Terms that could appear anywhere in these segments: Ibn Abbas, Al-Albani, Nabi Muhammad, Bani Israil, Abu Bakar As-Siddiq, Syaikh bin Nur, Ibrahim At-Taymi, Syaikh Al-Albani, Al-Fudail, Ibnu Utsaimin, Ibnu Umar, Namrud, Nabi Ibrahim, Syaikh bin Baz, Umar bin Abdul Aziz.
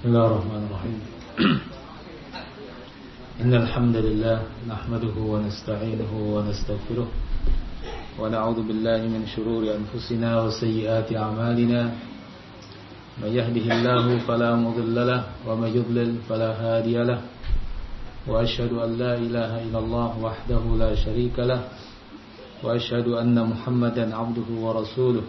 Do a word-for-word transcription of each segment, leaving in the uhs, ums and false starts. Bismillahirrahmanirrahim. Innal hamdalillah nahmaduhu wa nasta'inuhu wa nastaghfiruh wa na'udzu billahi min shururi anfusina wa sayyiati a'malina. May yahdihillahu fala mudilla lahu wa may yudlil fala hadiya lahu. Wa asyhadu an la ilaha illallah wahdahu la syarika lahu wa asyhadu anna Muhammadan 'abduhu wa rasuluh.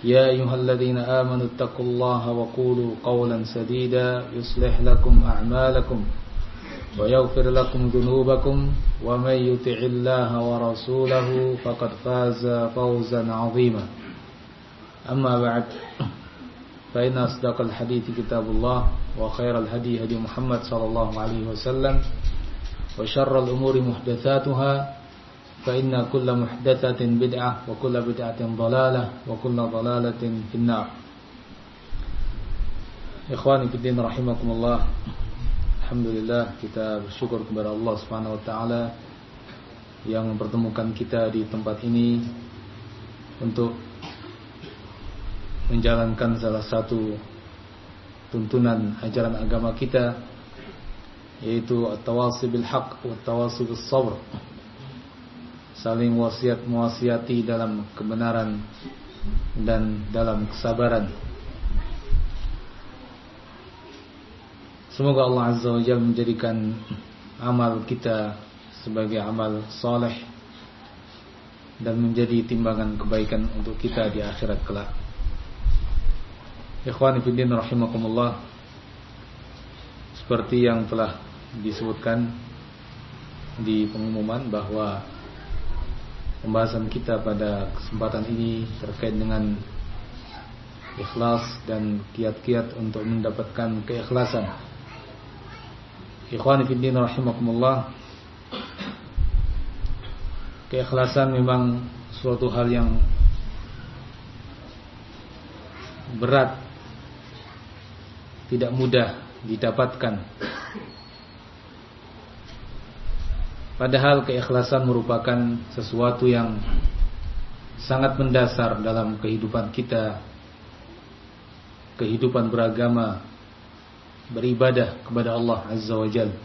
يا أيها الذين آمنوا اتقوا الله وقولوا قولا سديدا يصلح لكم أعمالكم ويغفر لكم ذنوبكم ومن يطع الله ورسوله فقد فاز فوزا عظيما أما بعد فإن أصدق الحديث كتاب الله وخير الهدي هدي محمد صلى الله عليه وسلم وشر الأمور محدثاتها فإن كل محدثة بدعة وكل بدعة ضلالة وكل ضلالة في النار. Ikhwani fi din rahimakumullah. Alhamdulillah, kita bersyukur kepada Allah Subhanahu wa taala yang mempertemukan kita di tempat ini untuk menjalankan salah satu tuntunan ajaran agama kita, yaitu at-tawasi bil haqq wa at-tawasi bis sabr. Saling wasiat mewasiati dalam kebenaran dan dalam kesabaran. Semoga Allah Azza wa Jalla menjadikan amal kita sebagai amal soleh dan menjadi timbangan kebaikan untuk kita di akhirat kelak. Ikhwani fi din rahimakumullah, seperti yang telah disebutkan di pengumuman bahwa pembahasan kita pada kesempatan ini terkait dengan ikhlas dan kiat-kiat untuk mendapatkan keikhlasan. Ikhwani fi din rahimakumullah, keikhlasan memang suatu hal yang berat, tidak mudah didapatkan. Padahal keikhlasan merupakan sesuatu yang sangat mendasar dalam kehidupan kita, kehidupan beragama, beribadah kepada Allah Azza wa Jalla.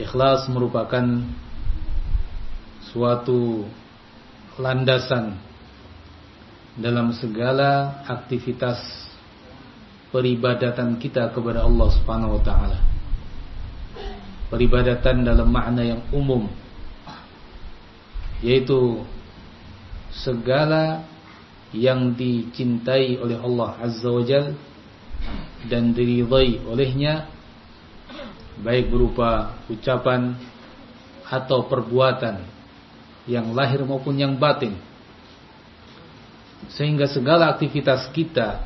Ikhlas merupakan suatu landasan dalam segala aktivitas peribadatan kita kepada Allah Subhanahu wa taala. Peribadatan dalam makna yang umum, yaitu segala yang dicintai oleh Allah Azza wa Jalla dan diridhai olehnya, baik berupa ucapan atau perbuatan yang lahir maupun yang batin, sehingga segala aktivitas kita,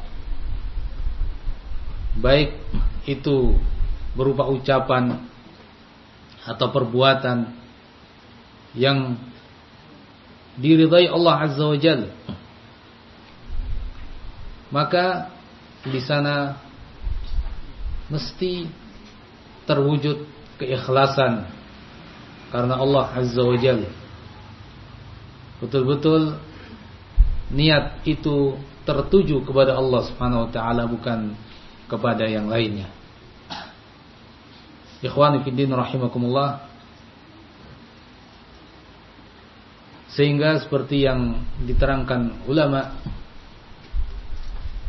baik itu berupa ucapan atau perbuatan yang diridhai Allah Azza wa Jalla, maka di sana mesti terwujud keikhlasan, karena Allah Azza wa Jalla betul-betul niat itu tertuju kepada Allah Subhanahu wa taala, bukan kepada yang lainnya. Ikhwani fi din rahimakumullah, sehingga seperti yang diterangkan ulama,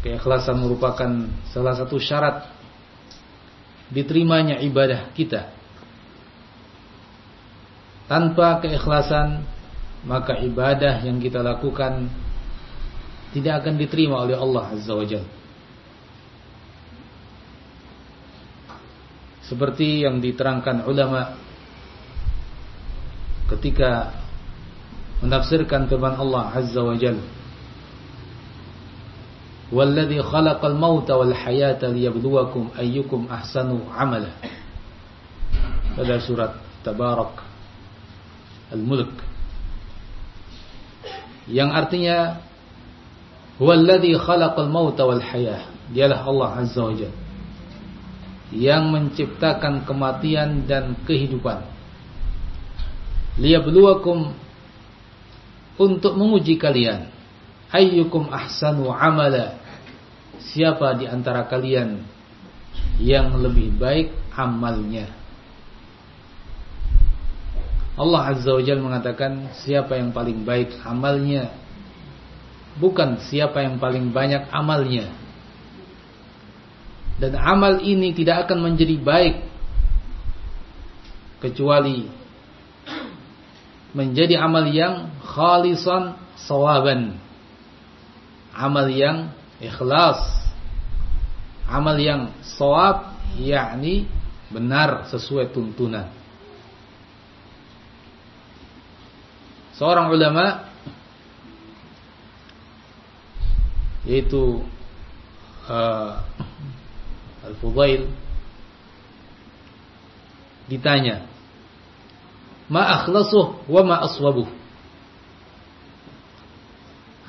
keikhlasan merupakan salah satu syarat diterimanya ibadah kita. Tanpa keikhlasan, maka ibadah yang kita lakukan tidak akan diterima oleh Allah Azza wa Jalla. Seperti yang diterangkan ulama ketika menafsirkan firman Allah Azza wa Jalla, "Walladzi khalaqal mauta wal hayata liyabluwakum ayyukum ahsanu amala." pada surat Tabarak Al-Mulk, yang artinya huwallazi khalaqal mauta wal hayah, dialah Allah Azza wa Jalla yang menciptakan kematian dan kehidupan, liyabluwakum, untuk menguji kalian, ayyukum ahsanu amala, siapa di antara kalian yang lebih baik amalnya. Allah Azza wa Jalla mengatakan siapa yang paling baik amalnya, bukan siapa yang paling banyak amalnya. Dan amal ini tidak akan menjadi baik kecuali menjadi amal yang khalisan sawaban, amal yang ikhlas, amal yang sawab, yakni benar sesuai tuntunan. Seorang ulama yaitu uh, Al-Fudail ditanya, ma akhlasuh wa ma aswabuh,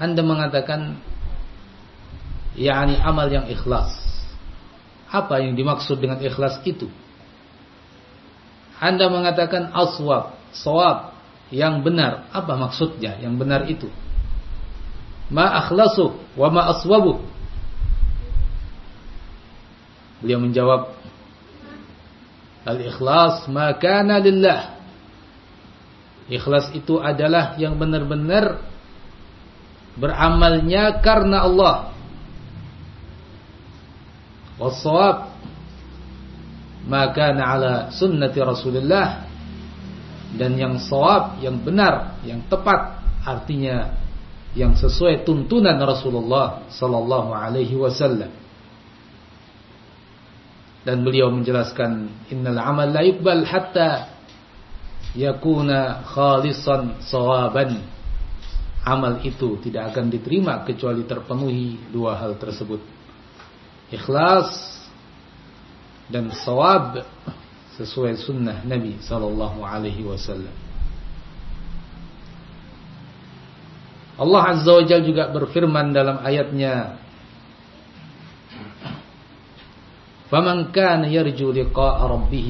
Anda mengatakan yakni amal yang ikhlas, apa yang dimaksud dengan ikhlas itu? Anda mengatakan aswab, sawab, yang benar, apa maksudnya yang benar itu? Ma akhlasuh wa ma aswabuh. Beliau menjawab, al-ikhlas ma kana lillah, ikhlas itu adalah yang benar-benar beramalnya karena Allah. Was-shawab ma kana ala sunnati Rasulillah, dan yang shawab, yang benar, yang tepat, artinya yang sesuai tuntunan Rasulullah sallallahu alaihi wasallam. Dan beliau menjelaskan, innal amal la yuqbal hatta yakuna khalisan sawaban, amal itu tidak akan diterima kecuali terpenuhi dua hal tersebut, ikhlas dan sawab, sesuai sunnah Nabi sallallahu alaihi wasallam. Allah Azza wa Jalla juga berfirman dalam ayatnya, فَمَنْ كَانَ يَرْجُو لِقَاءَ رَبِّهِ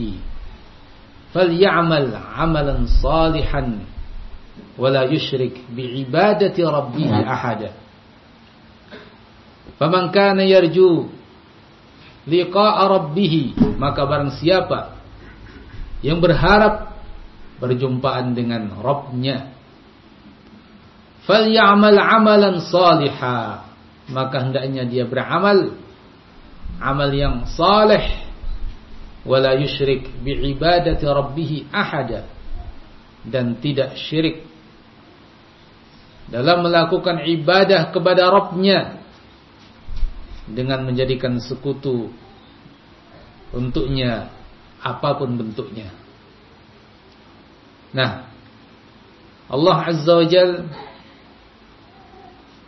فَلْيَعْمَلْ عَمَلًا صَالِحًا وَلَا يُشْرِكْ بِعِبَادَةِ رَبِّهِ أَحَدًا. فَمَنْ كَانَ يَرْجُو لِقَاءَ رَبِّهِ, maka barang siapa yang berharap berjumpaan dengan Rabbnya, فَلْيَعْمَلْ عَمَلًا صَالِحًا, maka hendaknya dia beramal amal yang saleh, wala yusyrik bi'ibadati rabbih ahada, dan tidak syirik dalam melakukan ibadah kepada Rabbnya dengan menjadikan sekutu untuknya apapun bentuknya. Nah, Allah Azza wa Jalla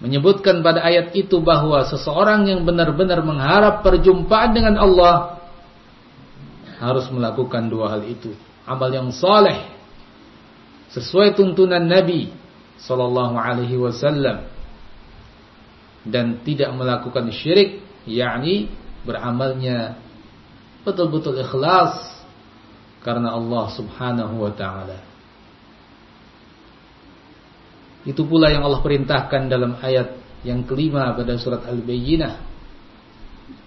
menyebutkan pada ayat itu bahwa seseorang yang benar-benar mengharap perjumpaan dengan Allah harus melakukan dua hal itu, amal yang saleh sesuai tuntunan Nabi sallallahu alaihi wasallam, dan tidak melakukan syirik, yakni beramalnya betul-betul ikhlas karena Allah subhanahu wa ta'ala. Itu pula yang Allah perintahkan dalam ayat yang kelima pada surat Al-Bayyinah,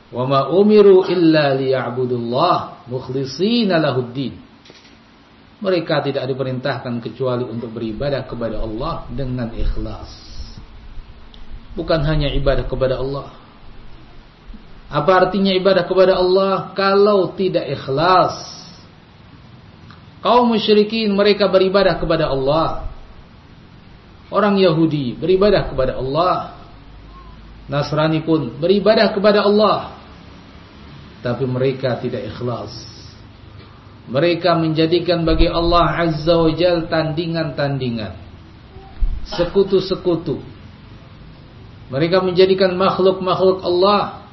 wa ma umiru illa liya'budullah mukhlishina lahuddin, mereka tidak diperintahkan kecuali untuk beribadah kepada Allah dengan ikhlas. Bukan hanya ibadah kepada Allah. Apa artinya ibadah kepada Allah kalau tidak ikhlas? Kaum musyrikin mereka beribadah kepada Allah, orang Yahudi beribadah kepada Allah, Nasrani pun beribadah kepada Allah, tapi mereka tidak ikhlas. Mereka menjadikan bagi Allah Azza wa Jalla tandingan-tandingan, sekutu-sekutu. Mereka menjadikan makhluk-makhluk Allah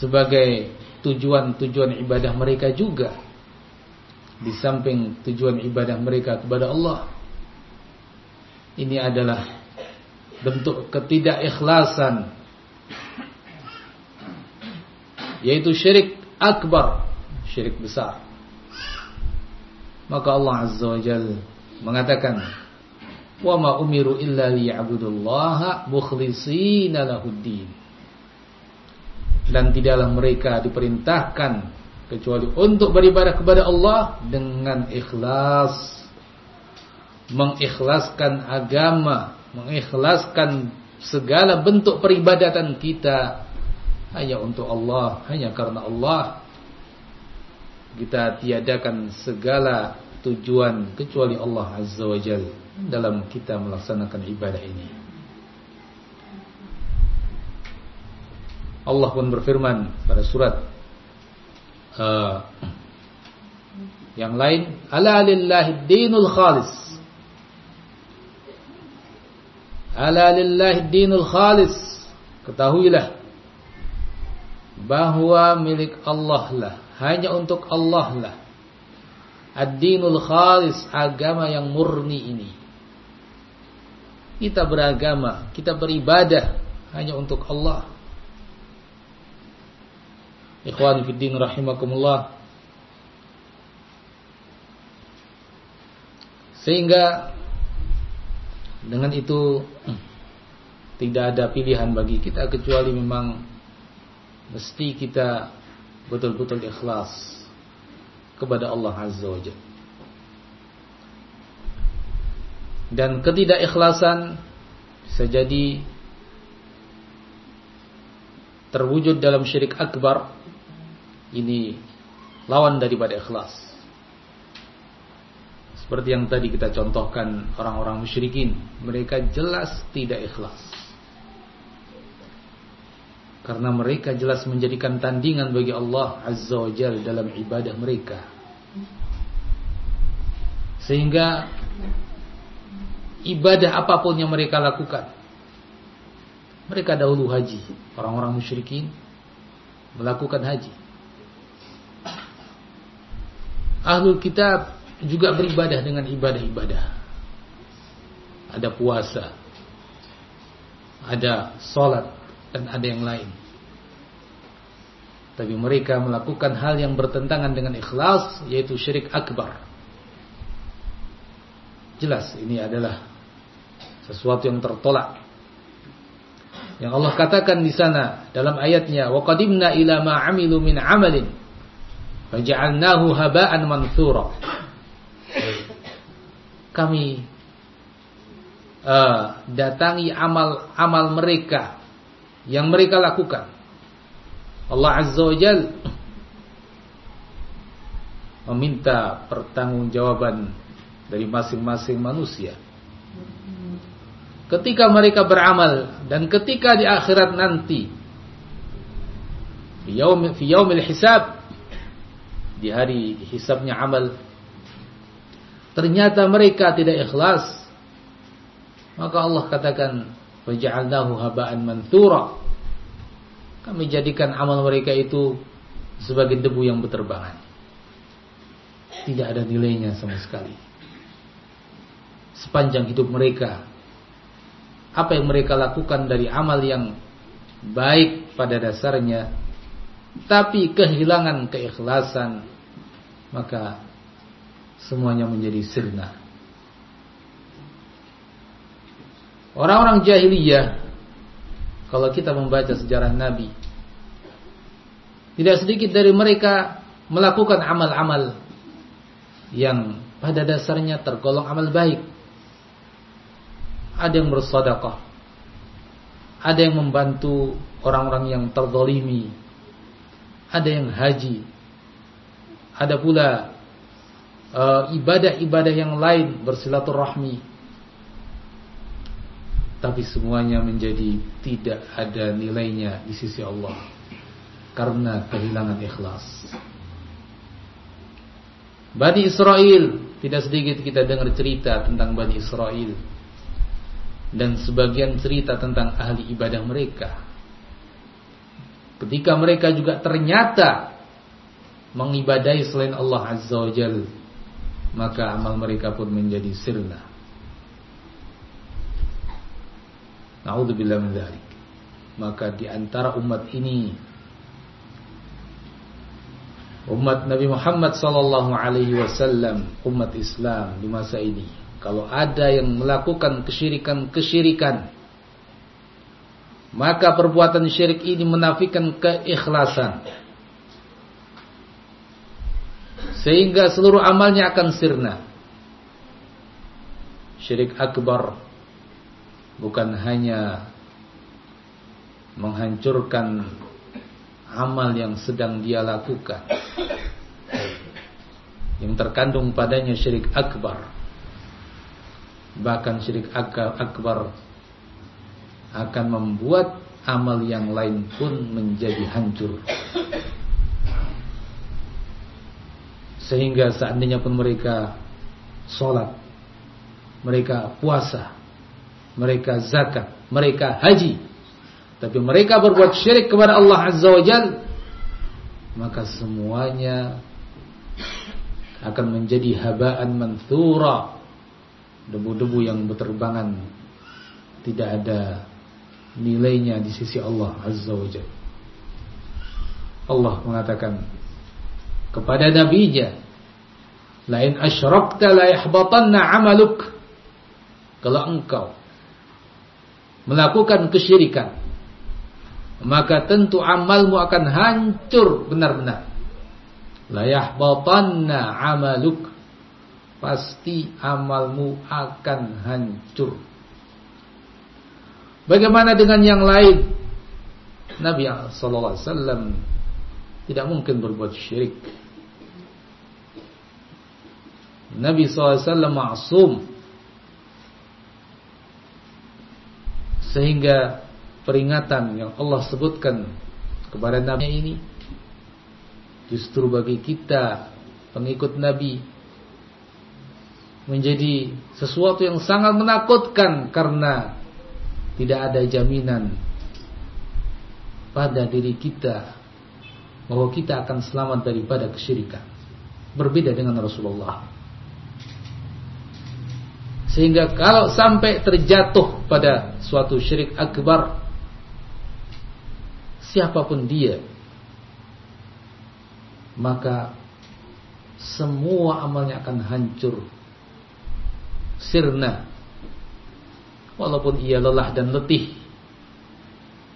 sebagai tujuan-tujuan ibadah mereka juga. Di samping tujuan ibadah mereka kepada Allah, ini adalah bentuk ketidakikhlasan, yaitu syirik akbar, syirik besar. Maka Allah Azza wa Jalla mengatakan, "Wa ma umiru illa liya'budullaha mukhlishina lahud-din." Dan tidaklah mereka diperintahkan kecuali untuk beribadah kepada Allah dengan ikhlas, mengikhlaskan agama, mengikhlaskan segala bentuk peribadatan kita hanya untuk Allah, hanya karena Allah. Kita tiadakan segala tujuan kecuali Allah Azza wa Jalla dalam kita melaksanakan ibadah ini. Allah pun berfirman pada surat Uh, yang lain, ala lillahi dinul khalis, ala lillahi dinul khalis, ketahuilah bahwa milik Allah lah, hanya untuk Allah lah ad-dinul khalis, agama yang murni ini. Kita beragama, kita beribadah hanya untuk Allah. Ikhwani fiddin rahimakumullah. Sehingga dengan itu tidak ada pilihan bagi kita kecuali memang mesti kita betul-betul ikhlas kepada Allah Azza wa Jalla. Dan ketidakikhlasan bisa jadi terwujud dalam syirik akbar. Ini lawan daripada ikhlas. Seperti yang tadi kita contohkan, orang-orang musyrikin, mereka jelas tidak ikhlas. Karena mereka jelas menjadikan tandingan bagi Allah Azza wa Jalla dalam ibadah mereka. Sehingga ibadah apapun yang mereka lakukan, mereka dahulu haji. Orang-orang musyrikin melakukan haji. Ahlul kitab juga beribadah dengan ibadah-ibadah. Ada puasa, ada sholat, dan ada yang lain. Tapi mereka melakukan hal yang bertentangan dengan ikhlas, yaitu syirik akbar. Jelas ini adalah sesuatu yang tertolak. Yang Allah katakan di sana dalam ayatnya, وَقَدِمْنَا إِلَى مَا عَمِلُوا مِنْ عَمَلٍ faja'alnahu haba'an manthura. Kami uh, datangi amal-amal mereka yang mereka lakukan. Allah Azza wa Jalla meminta pertanggungjawaban dari masing-masing manusia ketika mereka beramal dan ketika di akhirat nanti, fi yaum fi yaumil hisab, di hari hisabnya amal, ternyata mereka tidak ikhlas. Maka Allah katakan, "Waja'alnahu haba'an manthura." Kami jadikan amal mereka itu sebagai debu yang berterbangan. Tidak ada nilainya sama sekali. Sepanjang hidup mereka, apa yang mereka lakukan dari amal yang baik pada dasarnya, tapi kehilangan keikhlasan, maka semuanya menjadi sirna. Orang-orang jahiliyah, kalau kita membaca sejarah Nabi, tidak sedikit dari mereka melakukan amal-amal yang pada dasarnya tergolong amal baik. Ada yang bersedekah, ada yang membantu orang-orang yang terzalimi, ada yang haji, ada pula uh, ibadah-ibadah yang lain, bersilaturahmi. Tapi semuanya menjadi tidak ada nilainya di sisi Allah karena kehilangan ikhlas. Bani Israil, tidak sedikit kita dengar cerita tentang Bani Israil dan sebagian cerita tentang ahli ibadah mereka. Ketika mereka juga ternyata mengibadai selain Allah Azza wa Jalla, maka amal mereka pun menjadi sirna. Na'udzubillah min dzalik. Maka di antara umat ini, umat Nabi Muhammad sallallahu alaihi wasallam, umat Islam di masa ini, kalau ada yang melakukan kesyirikan-kesyirikan, maka perbuatan syirik ini menafikan keikhlasan, sehingga seluruh amalnya akan sirna. Syirik akbar bukan hanya menghancurkan amal yang sedang dia lakukan, yang terkandung padanya syirik akbar. Bahkan syirik akbar akan membuat amal yang lain pun menjadi hancur. Sehingga seandainya pun mereka sholat, mereka puasa, mereka zakat, mereka haji, tapi mereka berbuat syirik kepada Allah Azza wa Jalla, maka semuanya akan menjadi habaan manthura, debu-debu yang berterbangan, tidak ada nilainya di sisi Allah Azza wa Jalla. Allah mengatakan kepada nabinya, la in asyrakta la yahbatanna 'amaluk. Kalau engkau melakukan kesyirikan, maka tentu amalmu akan hancur benar-benar. La yahbatanna 'amaluk. Pasti amalmu akan hancur. Bagaimana dengan yang lain? Nabi sallallahu alaihi wasallam tidak mungkin berbuat syirik. Nabi sallallahu alaihi wasallam ma'sum, sehingga peringatan yang Allah sebutkan kepada Nabi ini justru bagi kita pengikut Nabi menjadi sesuatu yang sangat menakutkan, karena tidak ada jaminan pada diri kita bahwa kita akan selamat daripada kesyirikan. Berbeda dengan Rasulullah. Sehingga kalau sampai terjatuh pada suatu syirik akbar, siapapun dia, maka semua amalnya akan hancur, sirna. Walaupun ia lelah dan letih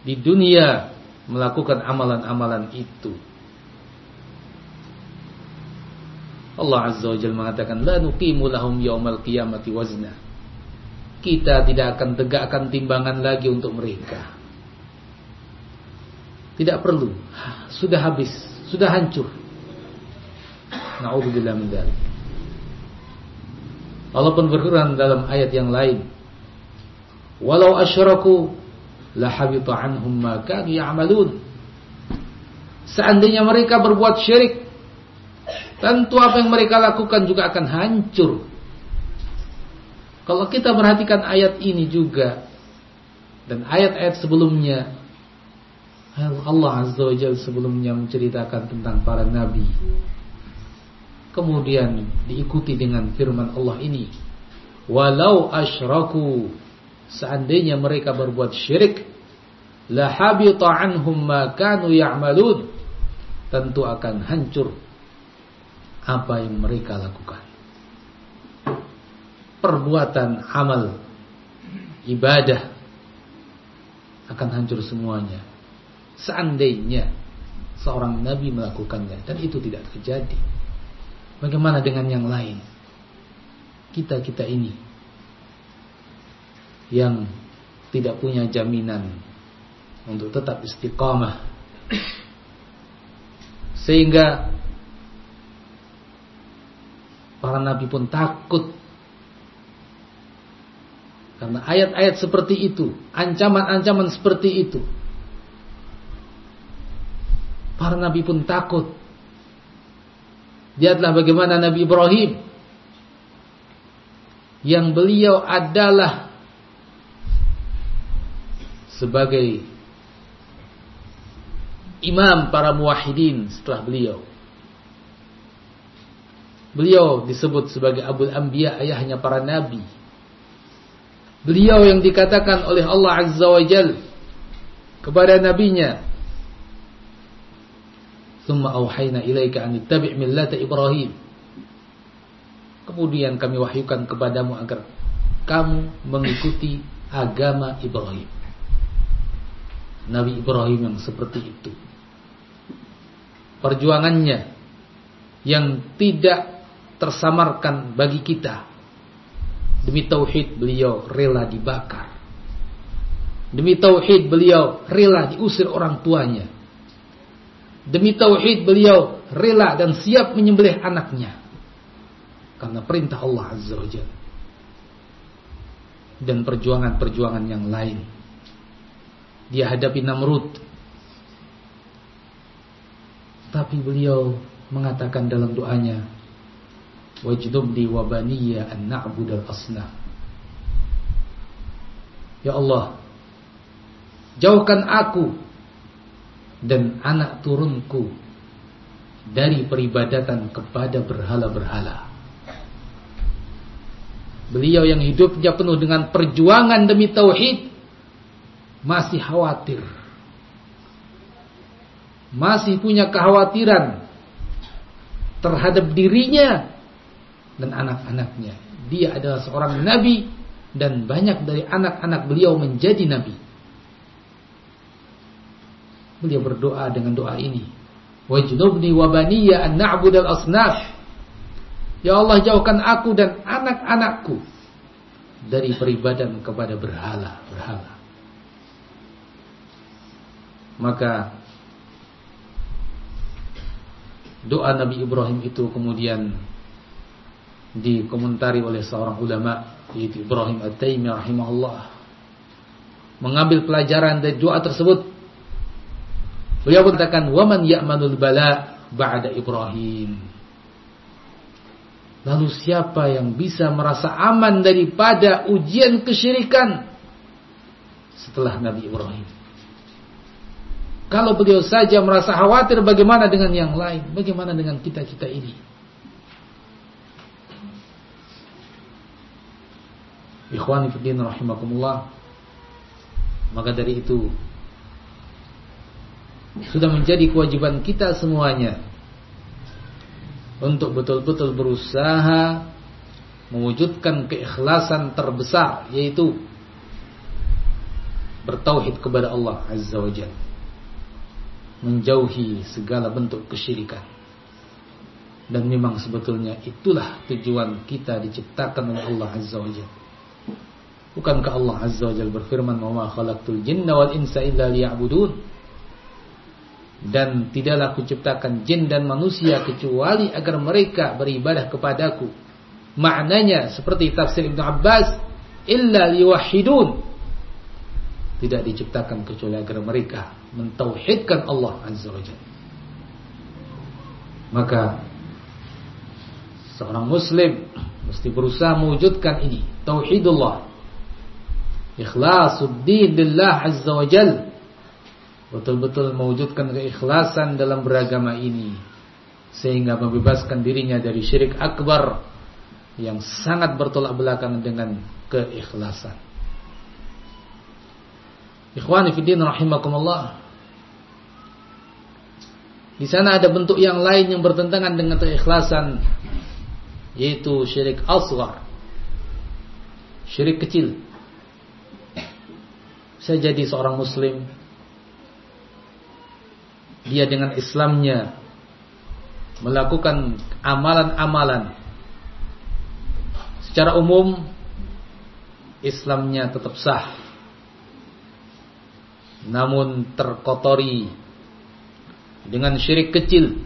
di dunia melakukan amalan-amalan itu. Allah Azza wa Jalla mengatakan, la nuqimu lahum yaumal qiyamati wazna. Kita tidak akan tegakkan timbangan lagi untuk mereka. Tidak perlu. Sudah habis, sudah hancur. Na'udzubillah min dzalik. Allah pun berfirman dalam ayat yang lain, walau asyraku la habita anhum ma kanu ya'malun. Seandainya mereka berbuat syirik, tentu apa yang mereka lakukan juga akan hancur. Kalau kita perhatikan ayat ini juga dan ayat-ayat sebelumnya, Allah Azza wa Jalla sebelumnya menceritakan tentang para nabi, kemudian diikuti dengan firman Allah ini, walau asyraku, seandainya mereka berbuat syirik, la habita anhum ma kanu ya'malun, tentu akan hancur apa yang mereka lakukan. Perbuatan, amal, ibadah akan hancur semuanya seandainya seorang nabi melakukannya, dan itu tidak terjadi. Bagaimana dengan yang lain? Kita-kita ini yang tidak punya jaminan untuk tetap istiqamah, sehingga para nabi pun takut, karena ayat-ayat seperti itu, ancaman-ancaman seperti itu. Para nabi pun takut. Lihatlah bagaimana Nabi Ibrahim, yang beliau adalah sebagai imam para muwahhidin setelah beliau, Beliau disebut sebagai Abul Anbiya, ayahnya para nabi. Beliau yang dikatakan oleh Allah Azza wa Jalla kepada nabinya, "Tsumma auhayna ilaika an tattabi' millata Ibrahim." Kemudian kami wahyukan kepadamu agar kamu mengikuti agama Ibrahim. Nabi Ibrahim yang seperti itu. Perjuangannya yang tidak tersamarkan bagi kita. Demi tauhid beliau rela dibakar. Demi tauhid beliau rela diusir orang tuanya. Demi tauhid beliau rela dan siap menyembelih anaknya karena perintah Allah Azza wa Jalla. Dan perjuangan-perjuangan yang lain. Dia hadapi Namrud, tapi beliau mengatakan dalam doanya, "Wajdubni wa baniya an na'budal asnam." Ya Allah, jauhkan aku dan anak turunku dari peribadatan kepada berhala-berhala. Beliau yang hidupnya penuh dengan perjuangan demi tauhid masih khawatir. Masih punya kekhawatiran terhadap dirinya dan anak-anaknya. Dia adalah seorang nabi dan banyak dari anak-anak beliau menjadi nabi. Beliau berdoa dengan doa ini, "Wajnubni wa baniya an na'budal asnaf." Ya Allah, jauhkan aku dan anak-anakku dari peribadan kepada berhala-berhala. Maka doa Nabi Ibrahim itu kemudian dikomentari oleh seorang ulama, yaitu Ibrahim At-Taymi rahimahullah, mengambil pelajaran dari doa tersebut. Beliau mengatakan, "Waman ya'manul bala ba'da Ibrahim." Lalu siapa yang bisa merasa aman daripada ujian kesyirikan setelah Nabi Ibrahim? Kalau beliau saja merasa khawatir, bagaimana dengan yang lain? Bagaimana dengan kita-kita ini? Ikhwani fiddin rahimakumullah. Maka dari itu sudah menjadi kewajiban kita semuanya untuk betul-betul berusaha mewujudkan keikhlasan terbesar, yaitu bertauhid kepada Allah Azza wa Jalla, menjauhi segala bentuk kesyirikan. Dan memang sebetulnya itulah tujuan kita diciptakan oleh Allah Azza wa Jalla. Bukankah Allah Azza wa Jalla berfirman, "Wa ma khalaqtul jinna wal insa illa liya'budun." Dan tidaklah kuciptakan jin dan manusia kecuali agar mereka beribadah kepadaku. Maknanya seperti tafsir Ibn Abbas, "Illa liwahidun." Tidak diciptakan kecuali agar mereka mentauhidkan Allah Azza wa Jalla. Maka seorang muslim mesti berusaha mewujudkan ini, tauhidullah, ikhlasuddin lillah Azza wa Jalla, betul-betul mewujudkan keikhlasan dalam beragama ini sehingga membebaskan dirinya dari syirik akbar yang sangat bertolak belakang dengan keikhlasan. Ikhwani fiddin rahimakumullah. Di sana ada bentuk yang lain yang bertentangan dengan keikhlasan, yaitu syirik asghar, syirik kecil. Bisa jadi seorang muslim, dia dengan Islamnya melakukan amalan-amalan. Secara umum Islamnya tetap sah, namun terkotori dengan syirik kecil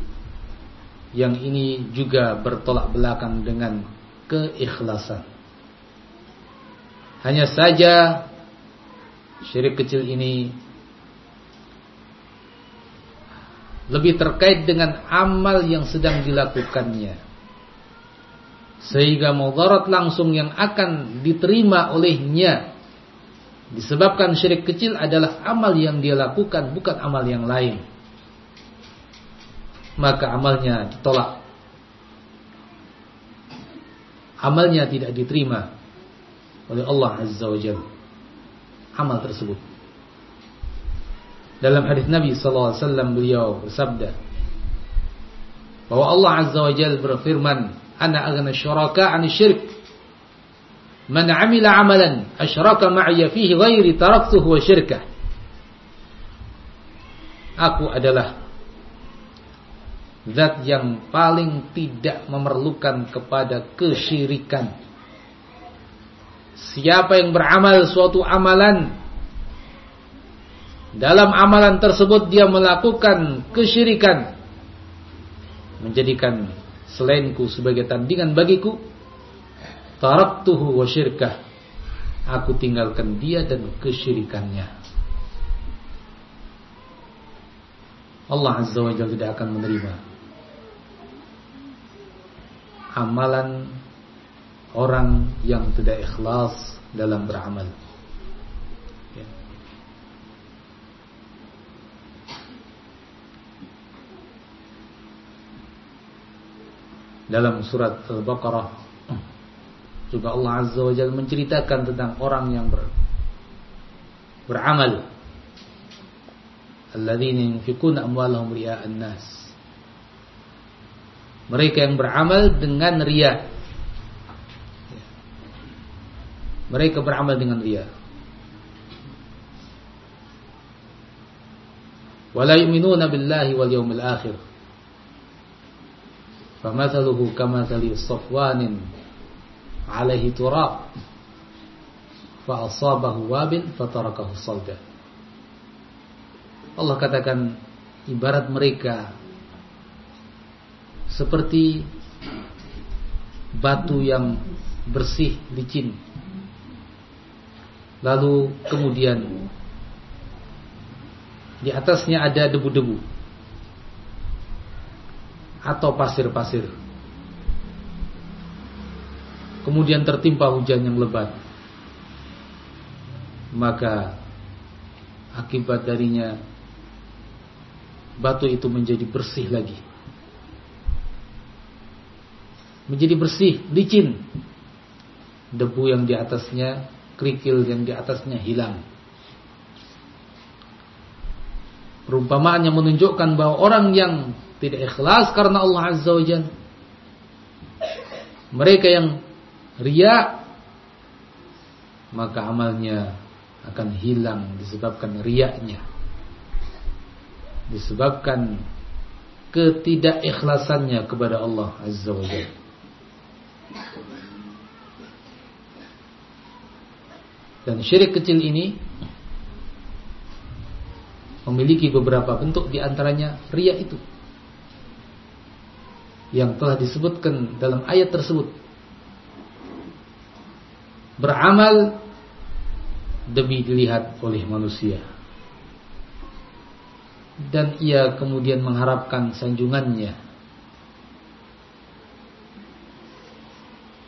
yang ini juga bertolak belakang dengan keikhlasan. Hanya saja syirik kecil ini lebih terkait dengan amal yang sedang dilakukannya, sehingga mudarat langsung yang akan diterima olehnya. Disebabkan syirik kecil adalah amal yang dia lakukan, bukan amal yang lain, maka amalnya ditolak. amalnya tidak diterima oleh Allah Azza wa Jalla, amal tersebut. Dalam hadis Nabi sallallahu alaihi wasallam beliau bersabda bahwa Allah Azza wa Jalla berfirman, "Ana aghna syuraka 'ani syirk. Man 'amila 'amalan asyraka ma'iya fihi ghairi taraktuhu wa syirkah." Aku adalah zat yang paling tidak memerlukan kepada kesyirikan. Siapa yang beramal suatu amalan, dalam amalan tersebut dia melakukan kesyirikan, menjadikan selainku sebagai tandingan bagiku, taraktuhu wa syirkah, aku tinggalkan dia dan kesyirikannya. Allah Azza wa Jalla tidak akan menerima amalan orang yang tidak ikhlas dalam beramal. Ya. Dalam surat Al-Baqarah juga Allah Azza wa Jalla menceritakan tentang orang yang ber, beramal. Alladzina yunfikuna amwalahum ria'an nas. Mereka yang beramal dengan riya. Mereka beramal dengan riya. Wala yu'minuna billahi wal yawmil akhir. Famathaluhu kamathali safwanin 'alaihi turab. Fa asabahu wabil fatarakahu salda. Allah katakan ibarat mereka seperti batu yang bersih, licin, lalu kemudian di atasnya ada debu-debu atau pasir-pasir, kemudian tertimpa hujan yang lebat, maka akibat darinya batu itu menjadi bersih lagi, menjadi bersih, licin. Debu yang di atasnya, kerikil yang di atasnya hilang. Perumpamaan yang menunjukkan bahwa orang yang tidak ikhlas karena Allah Azza wa Jalla, mereka yang riya, maka amalnya akan hilang disebabkan riyanya, disebabkan ketidakikhlasannya kepada Allah Azza wa Jalla. Dan syirik kecil ini memiliki beberapa bentuk, diantaranya riya itu yang telah disebutkan dalam ayat tersebut. Beramal demi dilihat oleh manusia, dan ia kemudian mengharapkan sanjungannya.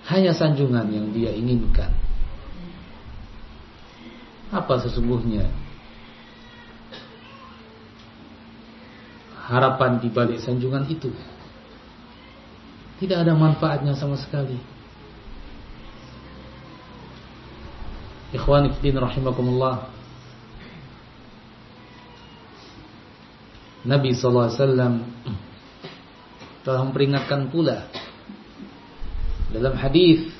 Hanya sanjungan yang dia inginkan. Apa sesungguhnya harapan di balik sanjungan itu? Tidak ada manfaatnya sama sekali. Ikhwani fillah rahimakumullah, Nabi sallallahu alaihi wasallam telah memperingatkan pula dalam hadis,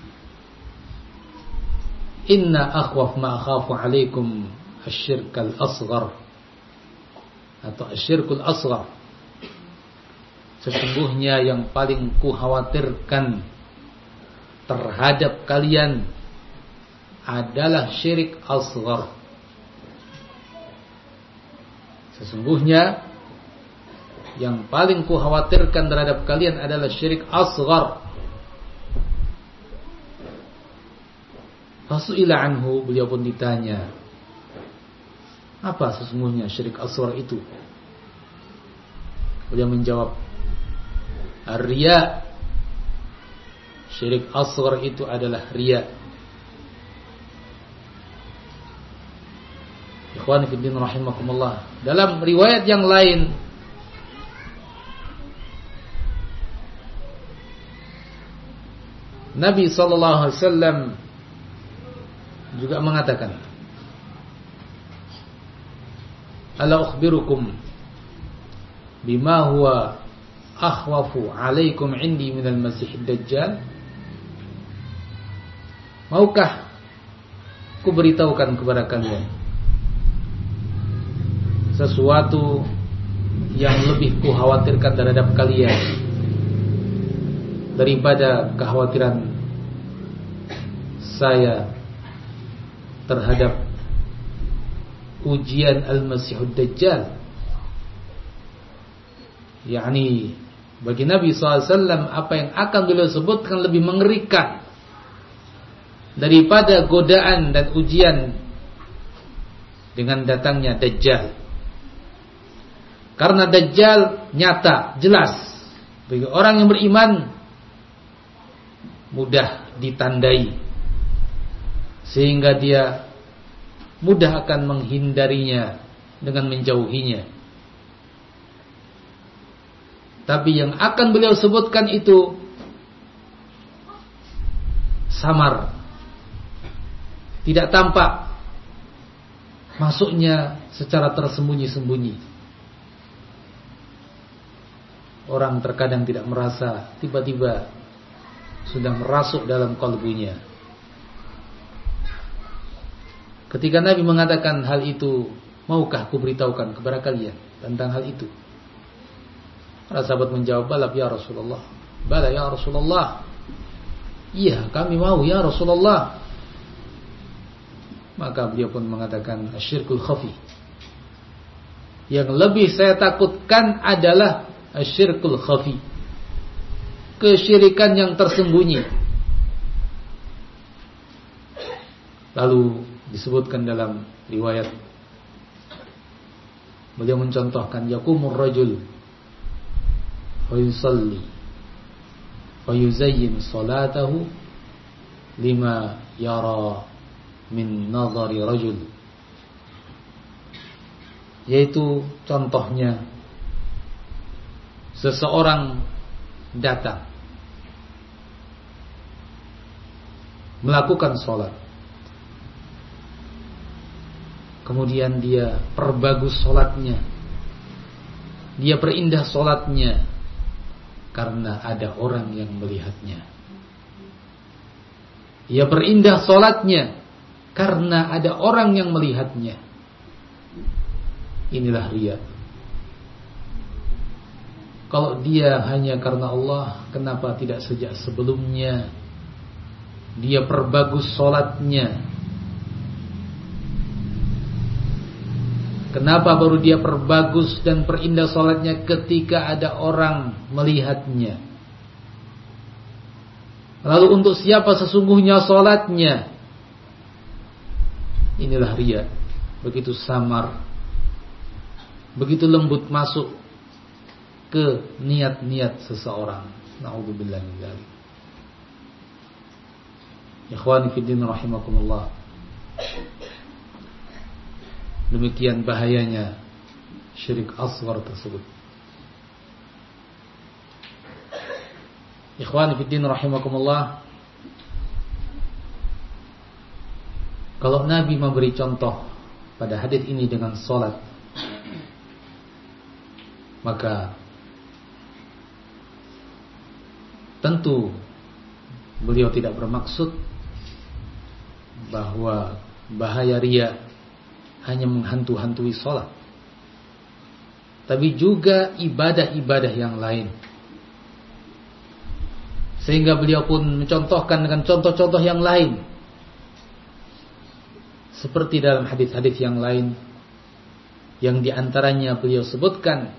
"Inna akhwaf ma akhafu 'alaikum asy-syirkal asghar." Atau asy-syirkul asghar. Sesungguhnya yang paling kukhawatirkan terhadap kalian adalah syirik asghar. Sesungguhnya yang paling kukhawatirkan terhadap kalian adalah syirik asghar. Fasu'ila anhu, beliau pun ditanya, apa sesungguhnya syirik asghar itu? Beliau menjawab, ar-riya. Syirik asghar itu adalah riya. Ikhwan fillah rahimakumullah, dalam riwayat yang lain, Nabi sallallahu alaihi wasallam juga mengatakan, ala ukhbirukum bima huwa akhwafu alaikum indi minal masihid dajjal. Maukah ku beritahukan kepada kalian sesuatu yang lebih ku khawatirkan terhadap kalian daripada kekhawatiran saya terhadap ujian Al-Masihud Dajjal. Yakni bagi Nabi shallallahu alaihi wasallam apa yang akan beliau sebutkan lebih mengerikan daripada godaan dan ujian dengan datangnya Dajjal. Karena Dajjal nyata, jelas. Bagi orang yang beriman mudah ditandai, sehingga dia mudah akan menghindarinya dengan menjauhinya. Tapi yang akan beliau sebutkan itu samar, tidak tampak, masuknya secara tersembunyi-sembunyi. Orang terkadang tidak merasa, tiba-tiba sudah merasuk dalam kalbunya. Ketika Nabi mengatakan hal itu, maukah ku beritahukan kepada kalian tentang hal itu? Para sahabat menjawab, balap ya Rasulullah, bala ya Rasulullah, iya kami mau ya Rasulullah. Maka beliau pun mengatakan, asyirkul khafi, yang lebih saya takutkan adalah asyirkul khafi, kesyirikan yang tersembunyi. Lalu disebutkan dalam riwayat, beliau mencontohkan, yakumur rajul wa yusalli wa yuzayyin salatahu lima yara min nazari rajul. Yaitu contohnya seseorang datang melakukan salat, kemudian dia perbagus salatnya, dia perindah salatnya karena ada orang yang melihatnya. Ia perindah solatnya karena ada orang yang melihatnya. Inilah riya. Kalau dia hanya karena Allah, kenapa tidak sejak sebelumnya dia perbagus solatnya? Kenapa baru dia perbagus dan perindah sholatnya ketika ada orang melihatnya? Lalu untuk siapa sesungguhnya sholatnya? Inilah riya. Begitu samar, begitu lembut masuk ke niat-niat seseorang. Na'udzubillah min dzalik. Ikhwani fiddin rahimakumullah. Demikian bahayanya syirik asghar tersebut. Ikhwan fiddin rahimakumullah. Kalau Nabi memberi contoh pada hadis ini dengan salat, maka tentu beliau tidak bermaksud bahwa bahaya riya hanya menghantu-hantui sholat, tapi juga ibadah-ibadah yang lain. Sehingga beliau pun mencontohkan dengan contoh-contoh yang lain, seperti dalam hadis-hadis yang lain, yang diantaranya beliau sebutkan,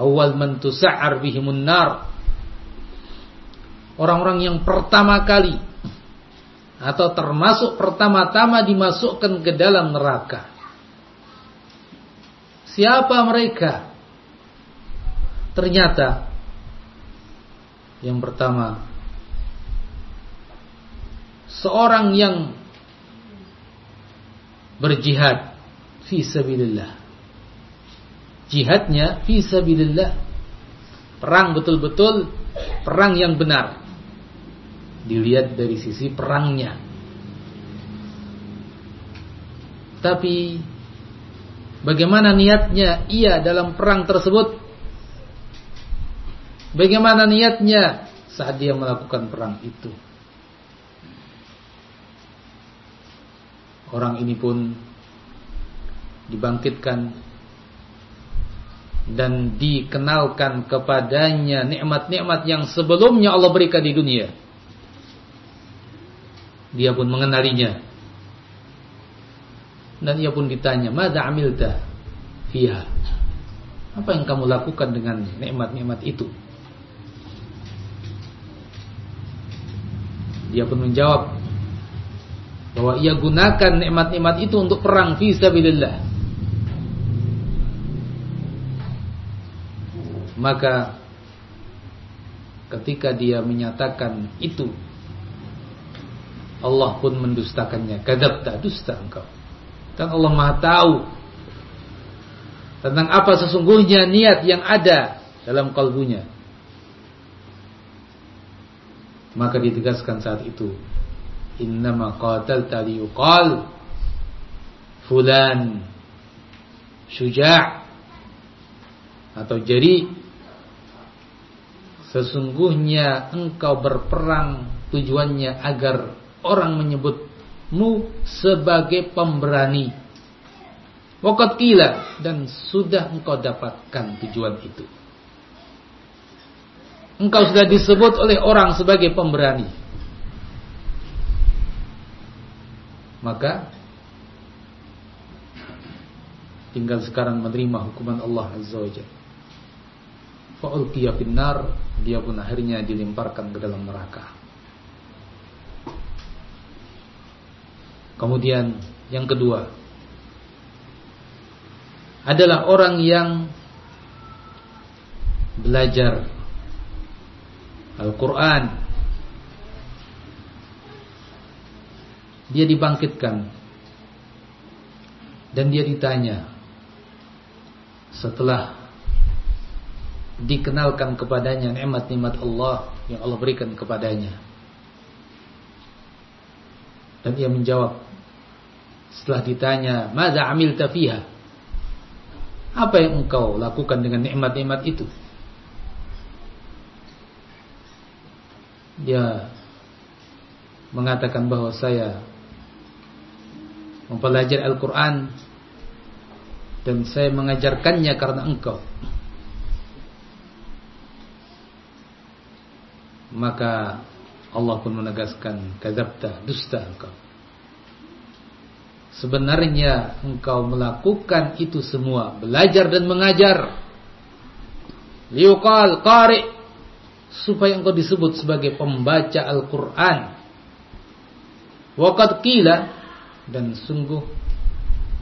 awal man tusa'ar bihimun nar, orang-orang yang pertama kali atau termasuk pertama-tama dimasukkan ke dalam neraka. Siapa mereka? Ternyata yang pertama, seorang yang berjihad fi sabilillah. Jihadnya fi sabilillah, perang betul-betul, perang yang benar. dilihat dari sisi perangnya. Tapi bagaimana niatnya ia dalam perang tersebut? Bagaimana niatnya saat dia melakukan perang itu? Orang ini pun dibangkitkan dan dikenalkan kepadanya nikmat-nikmat yang sebelumnya Allah berikan di dunia. Dia pun mengenalinya. Dan ia pun ditanya, "Madza amilta fiha?" Apa yang kamu lakukan dengan nikmat-nikmat itu? Dia pun menjawab bahwa ia gunakan nikmat-nikmat itu untuk perang fi sabilillah. Maka ketika dia menyatakan itu, Allah pun mendustakannya. Kadzabta, dusta engkau. Dan Allah Maha tahu tentang apa sesungguhnya niat yang ada dalam kalbunya. Maka ditegaskan saat itu, innama qatalta liyuqal fulan syuja' atau jari'. Sesungguhnya engkau berperang tujuannya agar orang menyebutmu sebagai pemberani. Waqad qila, dan sudah engkau dapatkan tujuan itu. Engkau sudah disebut oleh orang sebagai pemberani. Maka tinggal sekarang menerima hukuman Allah Azza wa Jalla. Fa ulqiya fin nar, dia pun akhirnya dilemparkan ke dalam neraka. Kemudian yang kedua adalah orang yang belajar Al-Quran. Dia dibangkitkan dan dia ditanya setelah dikenalkan kepadanya nikmat-nikmat Allah yang Allah berikan kepadanya. Dan dia menjawab setelah ditanya, "Madza amilta fiha?" Apa yang engkau lakukan dengan nikmat-nikmat itu? Dia mengatakan bahwa saya mempelajari Al-Quran dan saya mengajarkannya karena engkau. Maka Allah pun menegaskan, kadzabta, dusta engkau. Sebenarnya engkau melakukan itu semua, belajar dan mengajar, liyuqal qari, supaya engkau disebut sebagai pembaca Al-Quran. Waqad qila, dan sungguh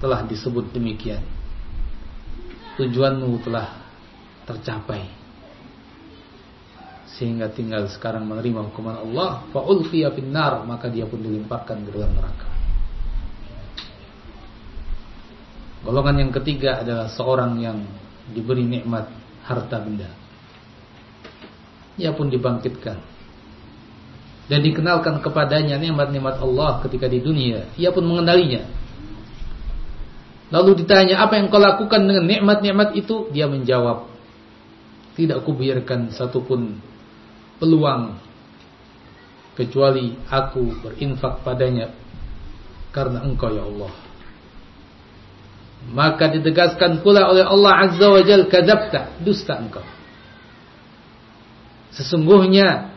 telah disebut demikian. Tujuanmu telah tercapai. Sehingga tinggal sekarang menerima hukuman Allah. Fa ulqiya fin nar, maka dia pun dilemparkan ke dalam neraka. Golongan yang ketiga adalah seorang yang diberi nikmat harta benda. Dia pun dibangkitkan dan dikenalkan kepadanya nikmat-nikmat Allah ketika di dunia. Ia pun mengenalinya. Lalu ditanya, apa yang kau lakukan dengan nikmat-nikmat itu? Dia menjawab, tidak kubiarkan satupun peluang kecuali aku berinfak padanya karena engkau ya Allah. Maka ditegaskan pula oleh Allah Azza wa Jalla, kadzabta, dusta engkau. Sesungguhnya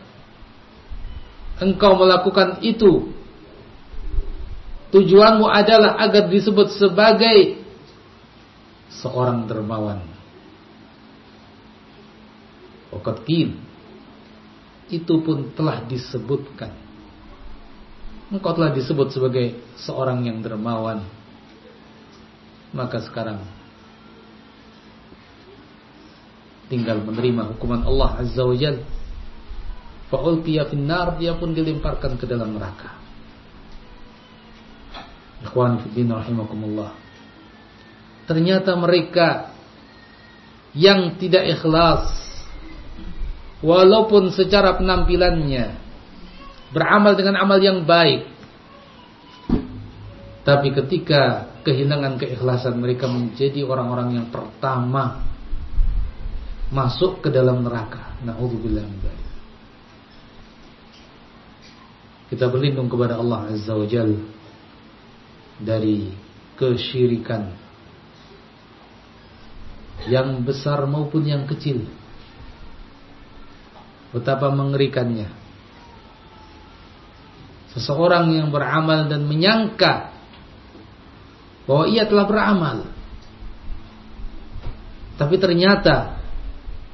engkau melakukan itu, tujuanmu adalah agar disebut sebagai seorang dermawan. Waqad qil, itu pun telah disebutkan. Engkau telah disebut sebagai seorang yang dermawan. Maka sekarang tinggal menerima hukuman Allah Azza wa Jalla. Fa ulqiya fin nar, dia pun dilemparkan ke dalam neraka. Ikhwani fiddin rahimakumullah. Ternyata mereka yang tidak ikhlas, walaupun secara penampilannya, beramal dengan amal yang baik, tapi ketika kehilangan keikhlasan mereka menjadi orang-orang yang pertama masuk ke dalam neraka. Na'udzubillah min dzalik. Kita berlindung kepada Allah Azza wa Jalla dari kesyirikan yang besar maupun yang kecil. Betapa mengerikannya seseorang yang beramal dan menyangka bahwa ia telah beramal, tapi ternyata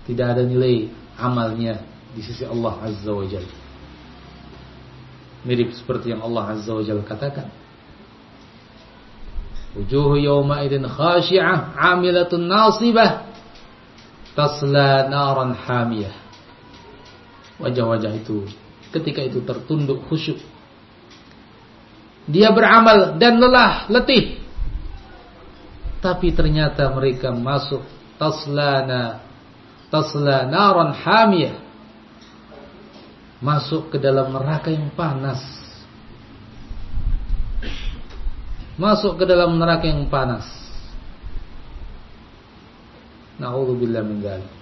tidak ada nilai amalnya di sisi Allah Azza wa Jalla. Mirip seperti yang Allah Azza wa Jalla katakan, wujuhu yawma idin khashi'ah 'amilatun nasibah tasla naran hamiyah. Wajah-wajah itu ketika itu tertunduk khusyuk. Dia beramal dan lelah, letih. Tapi ternyata mereka masuk taslana tasla naran hamiyah, masuk ke dalam neraka yang panas. Masuk ke dalam neraka yang panas. Na'udzubillah min dzalik.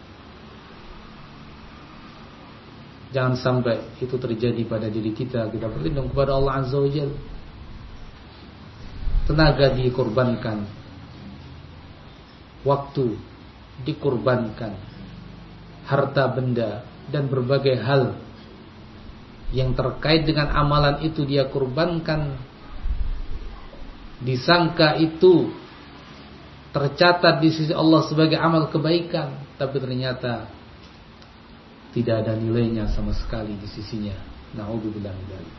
Jangan sampai itu terjadi pada diri kita. Kita berlindung kepada Allah Azza wa Jalla. Tenaga dikorbankan. Waktu dikorbankan. Harta benda dan berbagai hal yang terkait dengan amalan itu dia kurbankan, disangka itu tercatat di sisi Allah sebagai amal kebaikan, tapi ternyata tidak ada nilainya sama sekali di sisinya. Na'udzubillah min dzalik.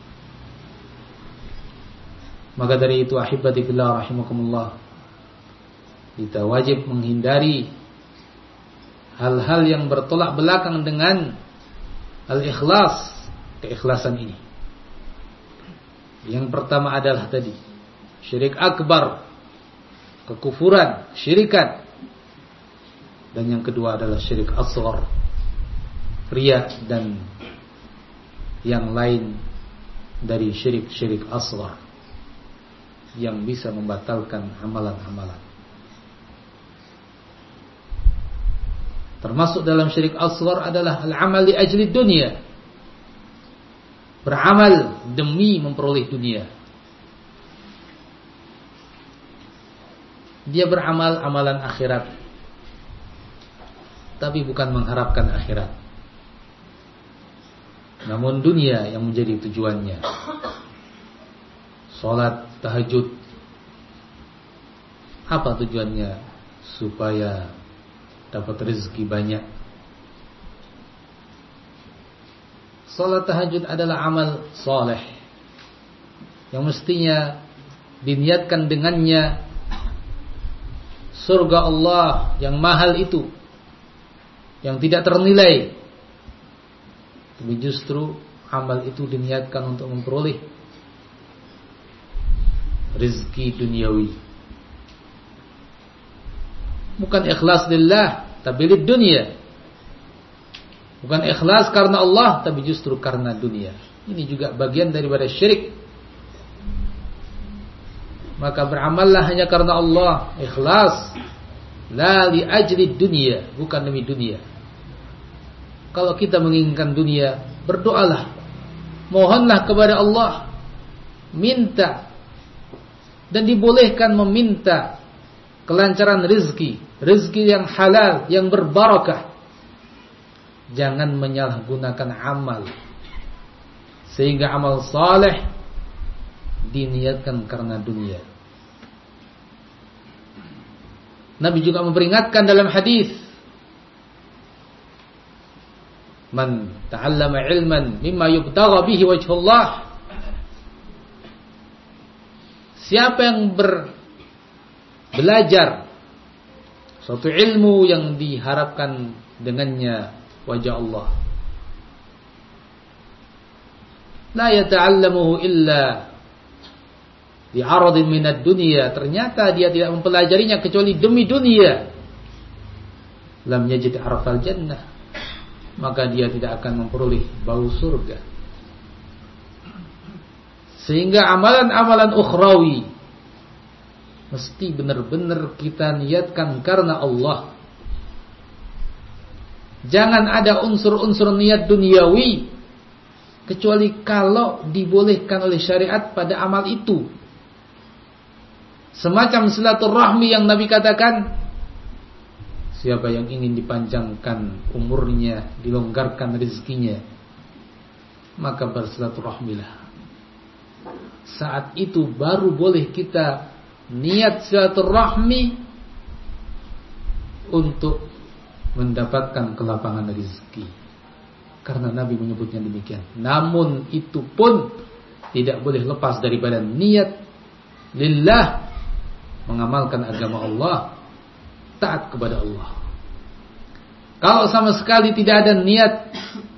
Maka dari itu ahibati fillah rahimakumullah, kita wajib menghindari hal-hal yang bertolak belakang dengan al-ikhlas, keikhlasan ini. Yang pertama adalah tadi syirik akbar, kekufuran, syirikan. Dan yang kedua adalah syirik asghar, riya dan yang lain dari syirik-syirik asghar yang bisa membatalkan amalan-amalan. Termasuk dalam syirik asghar adalah al-amal li ajli dunia, beramal demi memperoleh dunia. Dia beramal amalan akhirat, tapi bukan mengharapkan akhirat, namun dunia yang menjadi tujuannya. Salat tahajud, apa tujuannya? Supaya dapat rezeki banyak. Salat tahajud adalah amal soleh yang mestinya diniatkan dengannya surga Allah yang mahal itu, yang tidak ternilai. Tapi justru amal itu diniatkan untuk memperoleh rezeki duniawi. Bukan ikhlas lillah, tapi lid dunia. Bukan ikhlas karena Allah, tapi justru karena dunia. Ini juga bagian daripada syirik. Maka beramallah hanya karena Allah, ikhlas, la li ajli dunia, bukan demi dunia. Kalau kita menginginkan dunia, berdoalah, mohonlah kepada Allah, minta, dan dibolehkan meminta kelancaran rezeki, rezeki yang halal, yang berbarakah. Jangan menyalahgunakan amal sehingga amal saleh diniatkan karena dunia. Nabi juga memperingatkan dalam hadis, "Man ta'allama 'ilman mimma yubtagha bihi wajhullah." Siapa yang ber, belajar suatu ilmu yang diharapkan dengannya wajah Allah, la yata'allamuhu illa li'aradin minad dunia, ternyata dia tidak mempelajarinya kecuali demi dunia, lam yajid arafal jannah, maka dia tidak akan memperoleh bau surga. Sehingga amalan-amalan ukhrawi mesti benar-benar kita niatkan karena Allah. Jangan ada unsur-unsur niat duniawi kecuali kalau dibolehkan oleh syariat pada amal itu. Semacam silaturahmi yang Nabi katakan, siapa yang ingin dipanjangkan umurnya, dilonggarkan rezekinya, maka bersilaturahmilah. Saat itu baru boleh kita niat silaturahmi untuk mendapatkan kelapangan rezeki, karena Nabi menyebutnya demikian. Namun itu pun tidak boleh lepas daripada niat lillah, mengamalkan agama Allah, taat kepada Allah. Kalau sama sekali tidak ada niat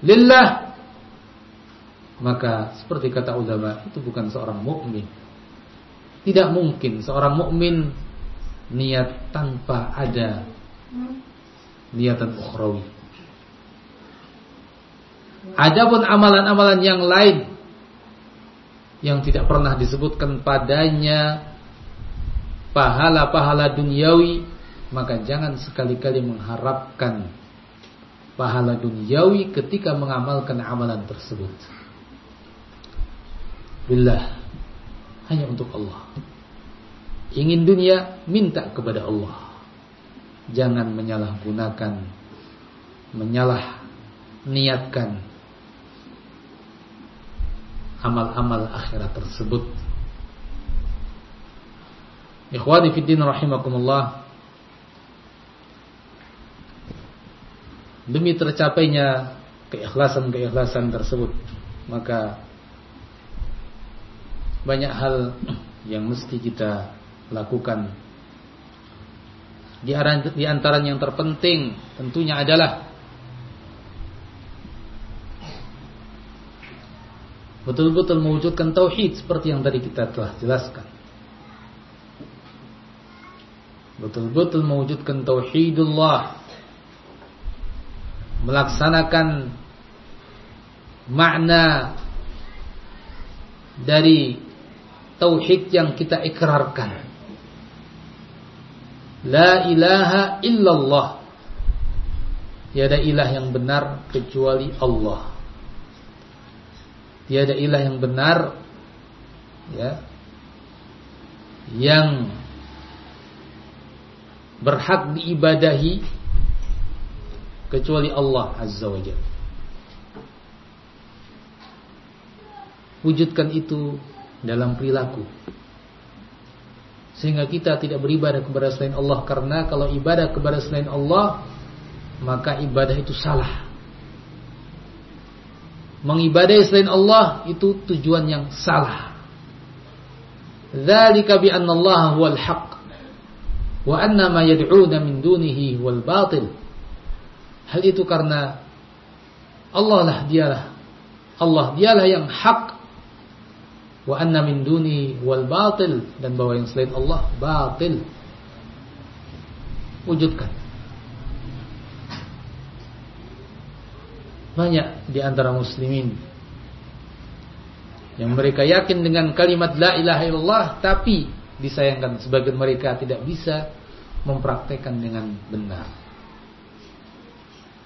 lillah, maka seperti kata ulama, itu bukan seorang mukmin. Tidak mungkin seorang mukmin niat tanpa ada niatan ukhrawi. Adapun amalan-amalan yang lain yang tidak pernah disebutkan padanya pahala-pahala duniawi, maka jangan sekali-kali mengharapkan pahala duniawi ketika mengamalkan amalan tersebut. Billah, hanya untuk Allah. Ingin dunia, minta kepada Allah. Jangan menyalahgunakan, menyalah niatkan amal-amal akhirat tersebut. Ikhwani fiddin rahimakumullah, demi tercapainya keikhlasan-keikhlasan tersebut, maka banyak hal yang mesti kita lakukan. Di antara yang terpenting tentunya adalah betul-betul mewujudkan tauhid seperti yang tadi kita telah jelaskan. Betul-betul mewujudkan tauhidullah, melaksanakan makna dari tauhid yang kita ikrarkan. La ilaha illallah, tiada ilah yang benar kecuali Allah. Tiada ilah yang benar, ya, yang berhak diibadahi kecuali Allah Azza wa Jalla. Wujudkan itu dalam perilaku, sehingga kita tidak beribadah kepada selain Allah. Karena kalau ibadah kepada selain Allah, maka ibadah itu salah. Mengibadahi selain Allah itu tujuan yang salah. Dzalika bi anna Allah huwal haqq wa anna ma yad'una min dunihi huwal batil. Hal itu karena Allah lah dialah Allah dialah yang hak, wa anna min duni wal batil, dan bahwa yang selain Allah batil. Wujudkan. Banyak di antara muslimin yang mereka yakin dengan kalimat la ilaha illallah, tapi disayangkan sebagian mereka tidak bisa mempraktekkan dengan benar.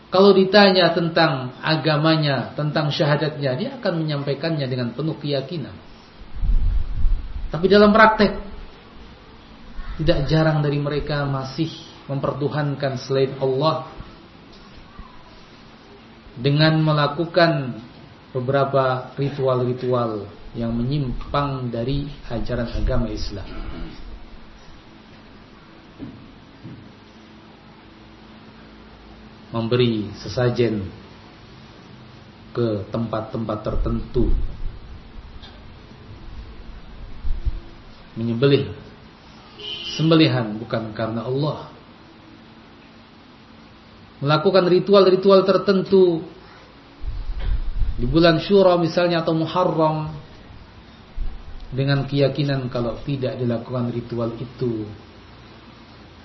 Kalau ditanya tentang agamanya, tentang syahadatnya, dia akan menyampaikannya dengan penuh keyakinan. Tapi dalam praktek, tidak jarang dari mereka masih mempertuhankan selain Allah dengan melakukan beberapa ritual-ritual yang menyimpang dari ajaran agama Islam. Memberi sesajen ke tempat-tempat tertentu, menyembelih sembelihan bukan karena Allah, melakukan ritual-ritual tertentu di bulan Syura misalnya atau Muharram, dengan keyakinan kalau tidak dilakukan ritual itu,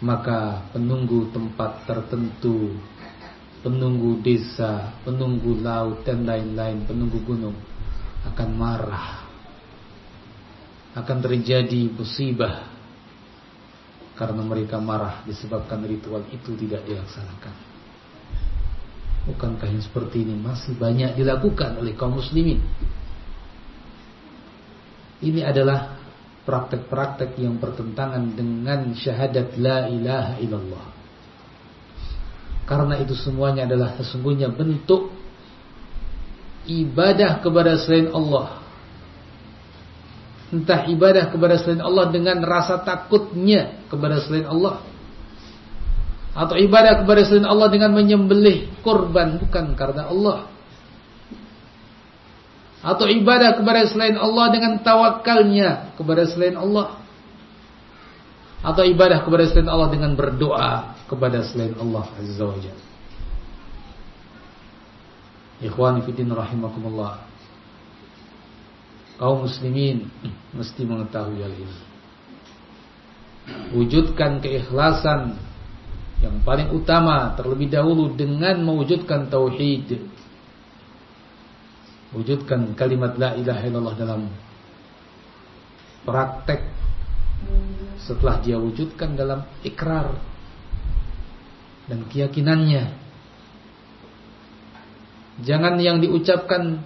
maka penunggu tempat tertentu, penunggu desa, penunggu laut dan lain-lain, penunggu gunung akan marah akan terjadi musibah karena mereka marah disebabkan ritual itu tidak dilaksanakan. Bukankah yang seperti ini masih banyak dilakukan oleh kaum muslimin? Ini adalah praktek-praktek yang bertentangan dengan syahadat la ilaha illallah. Karena itu semuanya adalah sesungguhnya bentuk ibadah kepada selain Allah. Entah ibadah kepada selain Allah dengan rasa takutnya kepada selain Allah, atau ibadah kepada selain Allah dengan menyembelih kurban bukan karena Allah, atau ibadah kepada selain Allah dengan tawakalnya kepada selain Allah, atau ibadah kepada selain Allah dengan berdoa kepada selain Allah Azza wa Jalla. Ikhwani fiddin rahimakumullah, kaum muslimin mesti mengetahui hal ini. Wujudkan keikhlasan yang paling utama terlebih dahulu dengan mewujudkan tauhid. Wujudkan kalimat la ilaha illallah dalam praktek. Setelah dia wujudkan dalam ikrar dan keyakinannya. Jangan yang diucapkan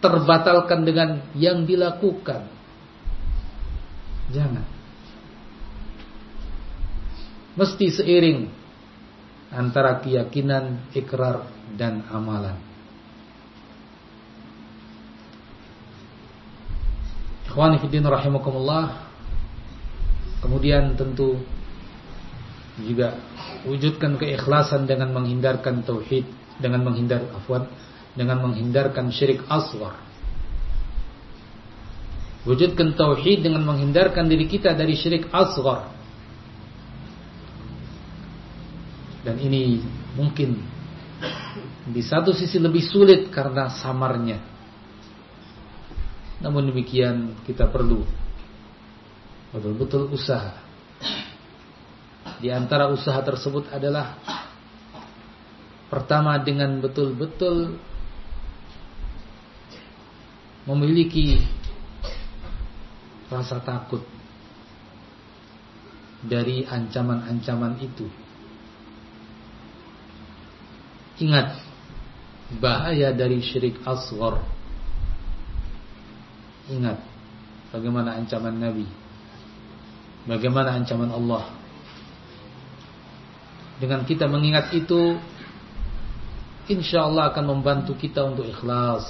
terbatalkan dengan yang dilakukan. Jangan. Mesti seiring antara keyakinan, ikrar, dan amalan. Ikhwani fiddin rahimakumullah. Kemudian tentu juga wujudkan keikhlasan dengan menghindarkan tauhid, dengan menghindar afwan dengan menghindarkan syirik asghar. Wujudkan tauhid dengan menghindarkan diri kita dari syirik asghar. Dan ini mungkin di satu sisi lebih sulit karena samarnya. Namun demikian kita perlu betul-betul usaha. Di antara usaha tersebut adalah pertama dengan betul-betul memiliki rasa takut dari ancaman-ancaman itu. Ingat bahaya dari syirik asghar. Ingat bagaimana ancaman Nabi, bagaimana ancaman Allah. Dengan kita mengingat itu, insyaallah akan membantu kita untuk ikhlas.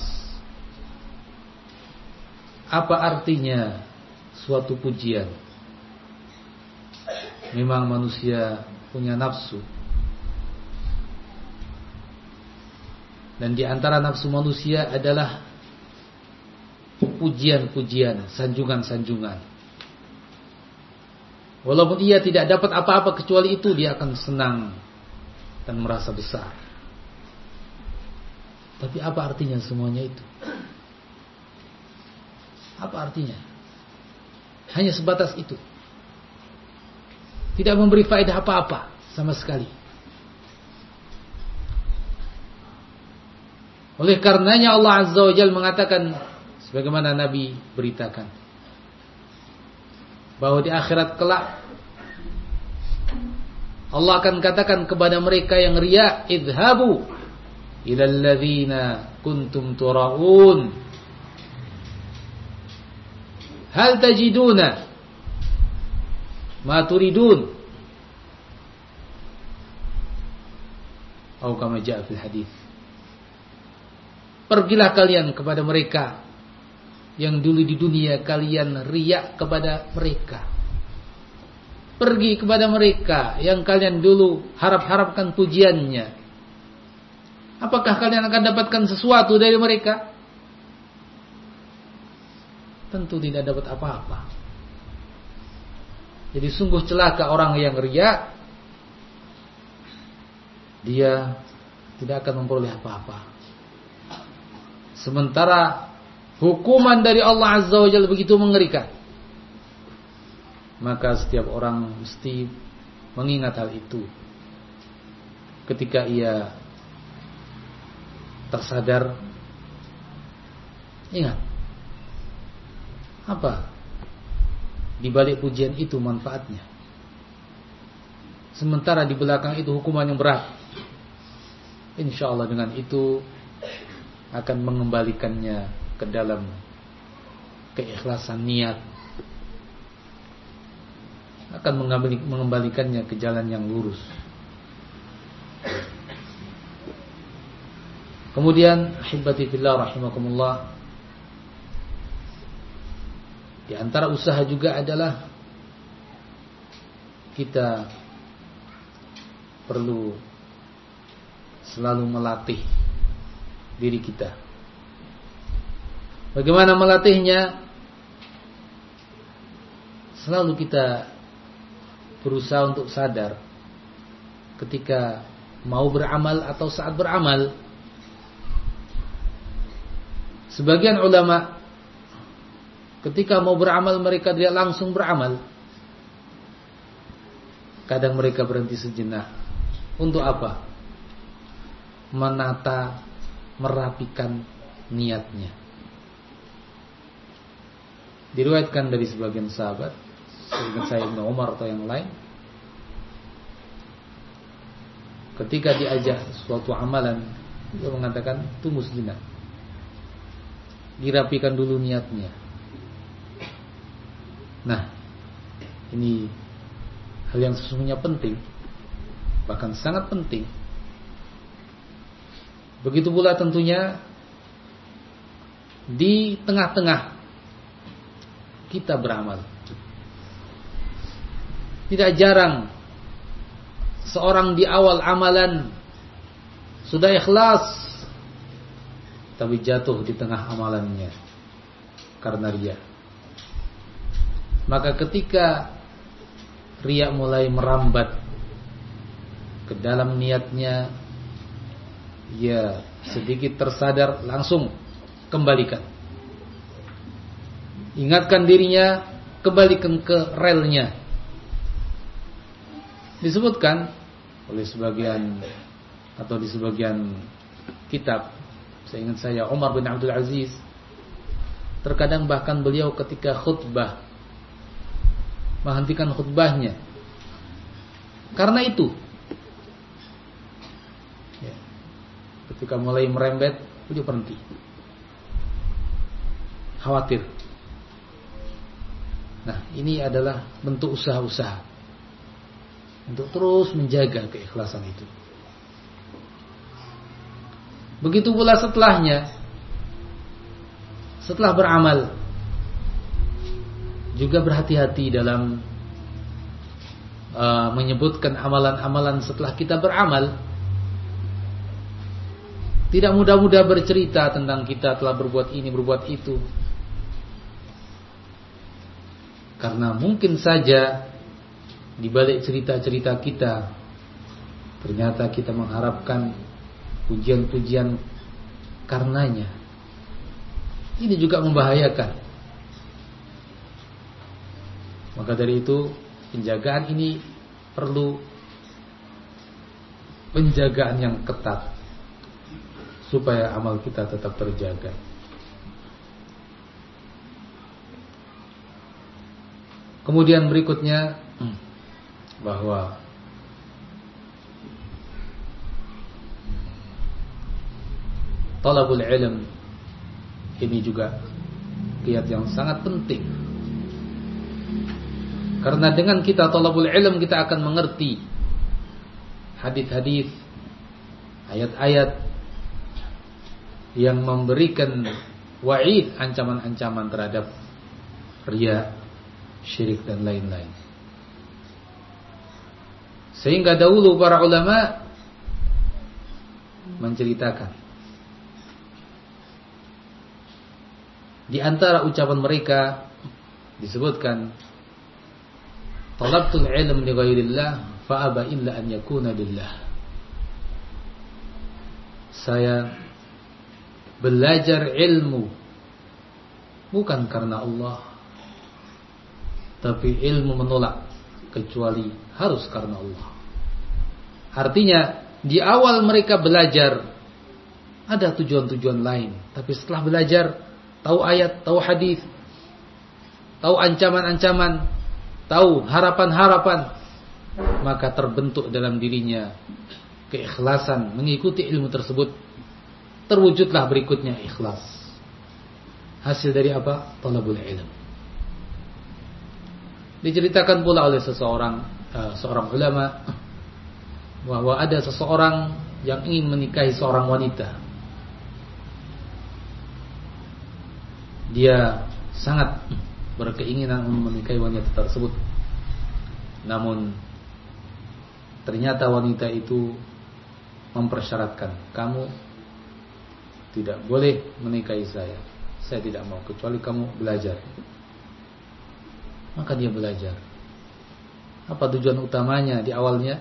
Apa artinya suatu pujian? Memang manusia punya nafsu. Dan di antara nafsu manusia adalah pujian-pujian, sanjungan-sanjungan. Walaupun ia tidak dapat apa-apa kecuali itu, dia akan senang dan merasa besar. Tapi apa artinya semuanya itu? Apa artinya? Hanya sebatas itu. Tidak memberi faedah apa-apa sama sekali. Oleh karenanya Allah Azza wa Jalla mengatakan sebagaimana Nabi beritakan bahwa di akhirat kelak Allah akan katakan kepada mereka yang riya, idhabu ilal ladzina kuntum turaun hal tajiduna ma turidun atau kama jaa fil hadis. Pergilah kalian kepada mereka yang dulu di dunia kalian riya kepada mereka. Pergi kepada mereka yang kalian dulu harap-harapkan pujiannya. Apakah kalian akan dapatkan sesuatu dari mereka? Tentu tidak dapat apa-apa. Jadi sungguh celaka orang yang riya. Dia tidak akan memperoleh apa-apa. Sementara hukuman dari Allah Azza wa Jalla begitu mengerikan. Maka setiap orang mesti mengingat hal itu ketika ia tersadar. Ingat. Apa Di balik pujian itu manfaatnya. Sementara di belakang itu hukuman yang berat. Insya Allah dengan itu akan mengembalikannya ke dalam keikhlasan niat. Akan mengembalikannya ke jalan yang lurus. Kemudian ahibbati fillah rahimakumullah, di antara usaha juga adalah kita perlu selalu melatih diri kita. Bagaimana melatihnya? Selalu kita berusaha untuk sadar ketika mau beramal atau saat beramal. Sebagian ulama ketika mau beramal mereka tidak langsung beramal. Kadang mereka berhenti sejenak. Untuk apa? Menata, merapikan niatnya. Diriwayatkan dari sebagian sahabat, sebagian saya Ibnu Umar atau yang lain, ketika diajak suatu amalan, dia mengatakan tunggu sejenak, dirapikan dulu niatnya. Nah, ini hal yang sesungguhnya penting, bahkan sangat penting. Begitu pula tentunya di tengah-tengah kita beramal. Tidak jarang seorang di awal amalan sudah ikhlas, tapi jatuh di tengah amalannya karena riya. Maka ketika riya mulai merambat ke dalam niatnya, ya sedikit tersadar, langsung kembalikan. Ingatkan dirinya, kembalikan ke relnya. Disebutkan oleh sebagian atau di sebagian kitab, seingat saya Umar bin Abdul Aziz, terkadang bahkan beliau ketika khutbah menghentikan khutbahnya karena itu. Ketika mulai merembet, beliau berhenti, khawatir. Nah, ini adalah bentuk usaha-usaha untuk terus menjaga keikhlasan itu. Begitu pula setelahnya, setelah beramal, juga berhati-hati dalam uh, menyebutkan amalan-amalan setelah kita beramal. Tidak mudah-mudah bercerita tentang kita telah berbuat ini, berbuat itu, karena mungkin saja di balik cerita-cerita kita ternyata kita mengharapkan pujian-pujian karenanya. Ini juga membahayakan. Maka dari itu penjagaan ini perlu penjagaan yang ketat supaya amal kita tetap terjaga. Kemudian berikutnya, bahwa talabul ilm ini juga kiat yang sangat penting. Karena dengan kita talabul ilm, kita akan mengerti hadis-hadis, ayat-ayat yang memberikan wa'id, ancaman-ancaman terhadap riya, syirik dan lain-lain. Sehingga dahulu para ulama menceritakan di antara ucapan mereka disebutkan talabtul ilm li ghairillah fa aba illa an yakuna lillah. Saya belajar ilmu bukan karena Allah, tapi ilmu menolak kecuali harus karena Allah. Artinya di awal mereka belajar ada tujuan-tujuan lain, tapi setelah belajar tahu ayat, tahu hadis, tahu ancaman-ancaman, tahu harapan-harapan, maka terbentuk dalam dirinya keikhlasan mengikuti ilmu tersebut. Terwujudlah berikutnya ikhlas. Hasil dari apa? Talabul ilm. Diceritakan pula oleh seseorang uh, seorang ulama bahwa ada seseorang yang ingin menikahi seorang wanita. Dia sangat berkeinginan menikahi wanita tersebut. Namun ternyata wanita itu mempersyaratkan, kamu tidak boleh menikahi saya, saya tidak mau kecuali kamu belajar. Maka dia belajar. Apa tujuan utamanya di awalnya?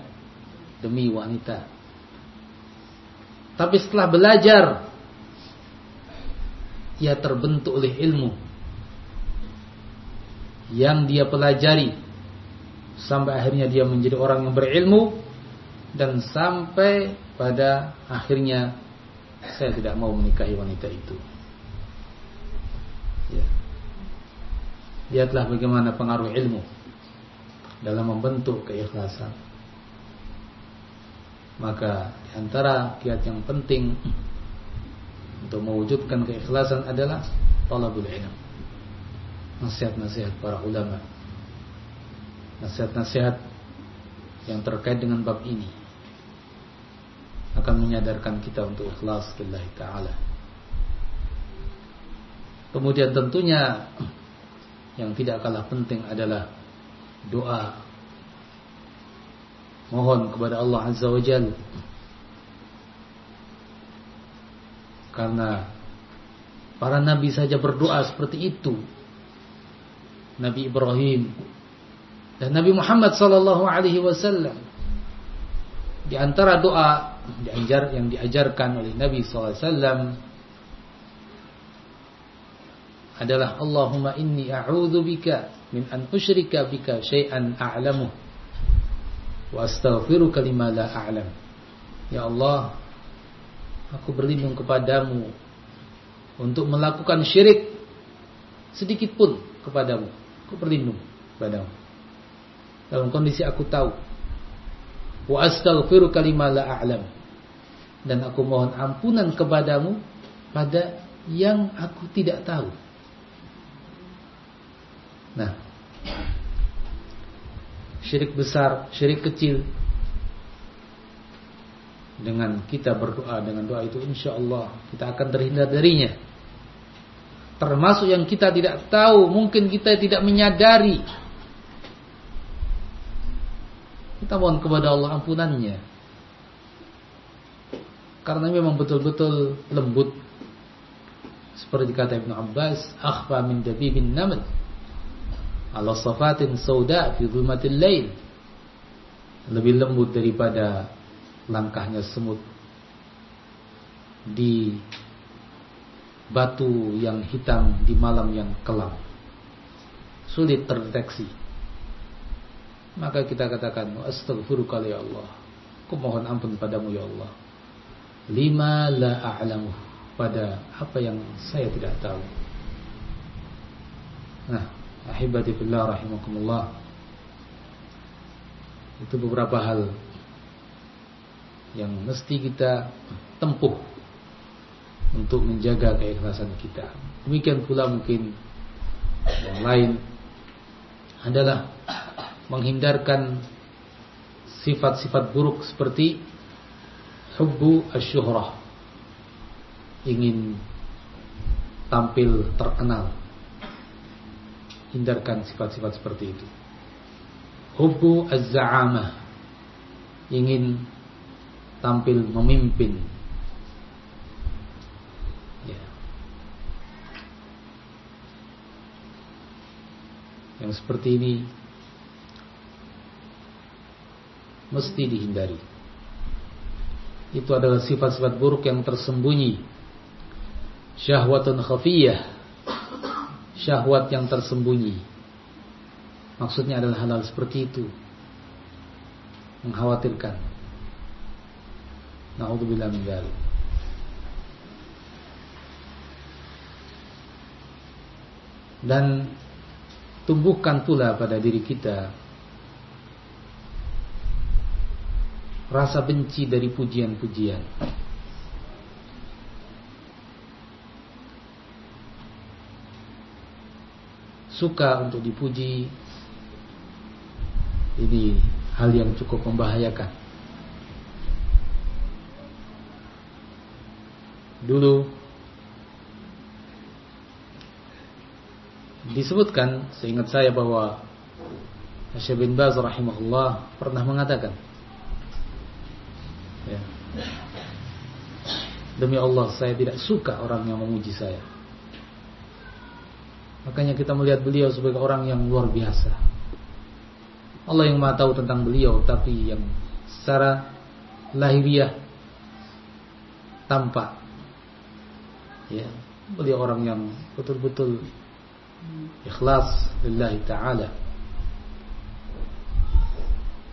Demi wanita. Tapi setelah belajar, ia terbentuk oleh ilmu yang dia pelajari, sampai akhirnya dia menjadi orang yang berilmu, dan sampai pada akhirnya saya tidak mau menikahi wanita itu. Ya. Lihatlah bagaimana pengaruh ilmu dalam membentuk keikhlasan. Maka diantara kiat yang penting untuk mewujudkan keikhlasan adalah talabul ilm. Nasihat-nasihat para ulama, nasihat-nasihat yang terkait dengan bab ini akan menyadarkan kita untuk ikhlas lillahi ta'ala. Kemudian tentunya yang tidak kalah penting adalah doa. Mohon kepada Allah Azza wa Jalla, karena para nabi saja berdoa seperti itu. Nabi Ibrahim dan Nabi Muhammad sallallahu alaihi wasallam, di antara doa diajar yang diajarkan oleh Nabi sallallahu alaihi wasallam adalah Allahumma inni a'udzubika min an usyrika bika syai'an a'lamu wa astaghfiruka lima la a'lam. Ya Allah, aku berlindung kepadamu untuk melakukan syirik sedikit pun kepadamu. Aku berlindung kepadamu dalam kondisi aku tahu. Wa astaghfiruka lima la a'lam, dan aku mohon ampunan kepadamu pada yang aku tidak tahu. Nah, syirik besar, syirik kecil, dengan kita berdoa, dengan doa itu insyaallah kita akan terhindar darinya. Termasuk yang kita tidak tahu, mungkin kita tidak menyadari. Kita mohon kepada Allah ampunannya, karena memang betul-betul lembut. Seperti kata Ibn Abbas, akhfa min dabibin naml ala safatin sauda fi dhulumatil lail, lebih lembut daripada langkahnya semut di batu yang hitam di malam yang kelam, sulit terdeteksi. Maka kita katakan, astaghfiruka ya Allah, aku mohon ampun padamu ya Allah, lima la a'lamu, pada apa yang saya tidak tahu. Nah, ahibati fillah rahimakumullah, itu beberapa hal yang mesti kita tempuh untuk menjaga keikhlasan kita. Demikian pula mungkin yang lain adalah menghindarkan sifat-sifat buruk seperti hubbu asyuhrah, ingin tampil terkenal. Hindarkan sifat-sifat seperti itu. Hubbu az-za'amah, ingin tampil memimpin. Yang seperti ini mesti dihindari. Itu adalah sifat-sifat buruk yang tersembunyi. Syahwatun khafiyah, syahwat yang tersembunyi. Maksudnya adalah hal-hal seperti itu, mengkhawatirkan. Na'udzubillah min dzalik. Dan tumbuhkan pula pada diri kita rasa benci dari pujian-pujian. Suka untuk dipuji, ini hal yang cukup membahayakan. Dulu disebutkan, seingat saya, bahwa Syaikh bin Baz rahimahullah pernah mengatakan, ya, demi Allah saya tidak suka orang yang memuji saya. Makanya kita melihat beliau sebagai orang yang luar biasa. Allah yang Maha tahu tentang beliau, tapi yang secara lahiriah tampak, ya, beliau orang yang betul-betul ikhlas lillahi ta'ala.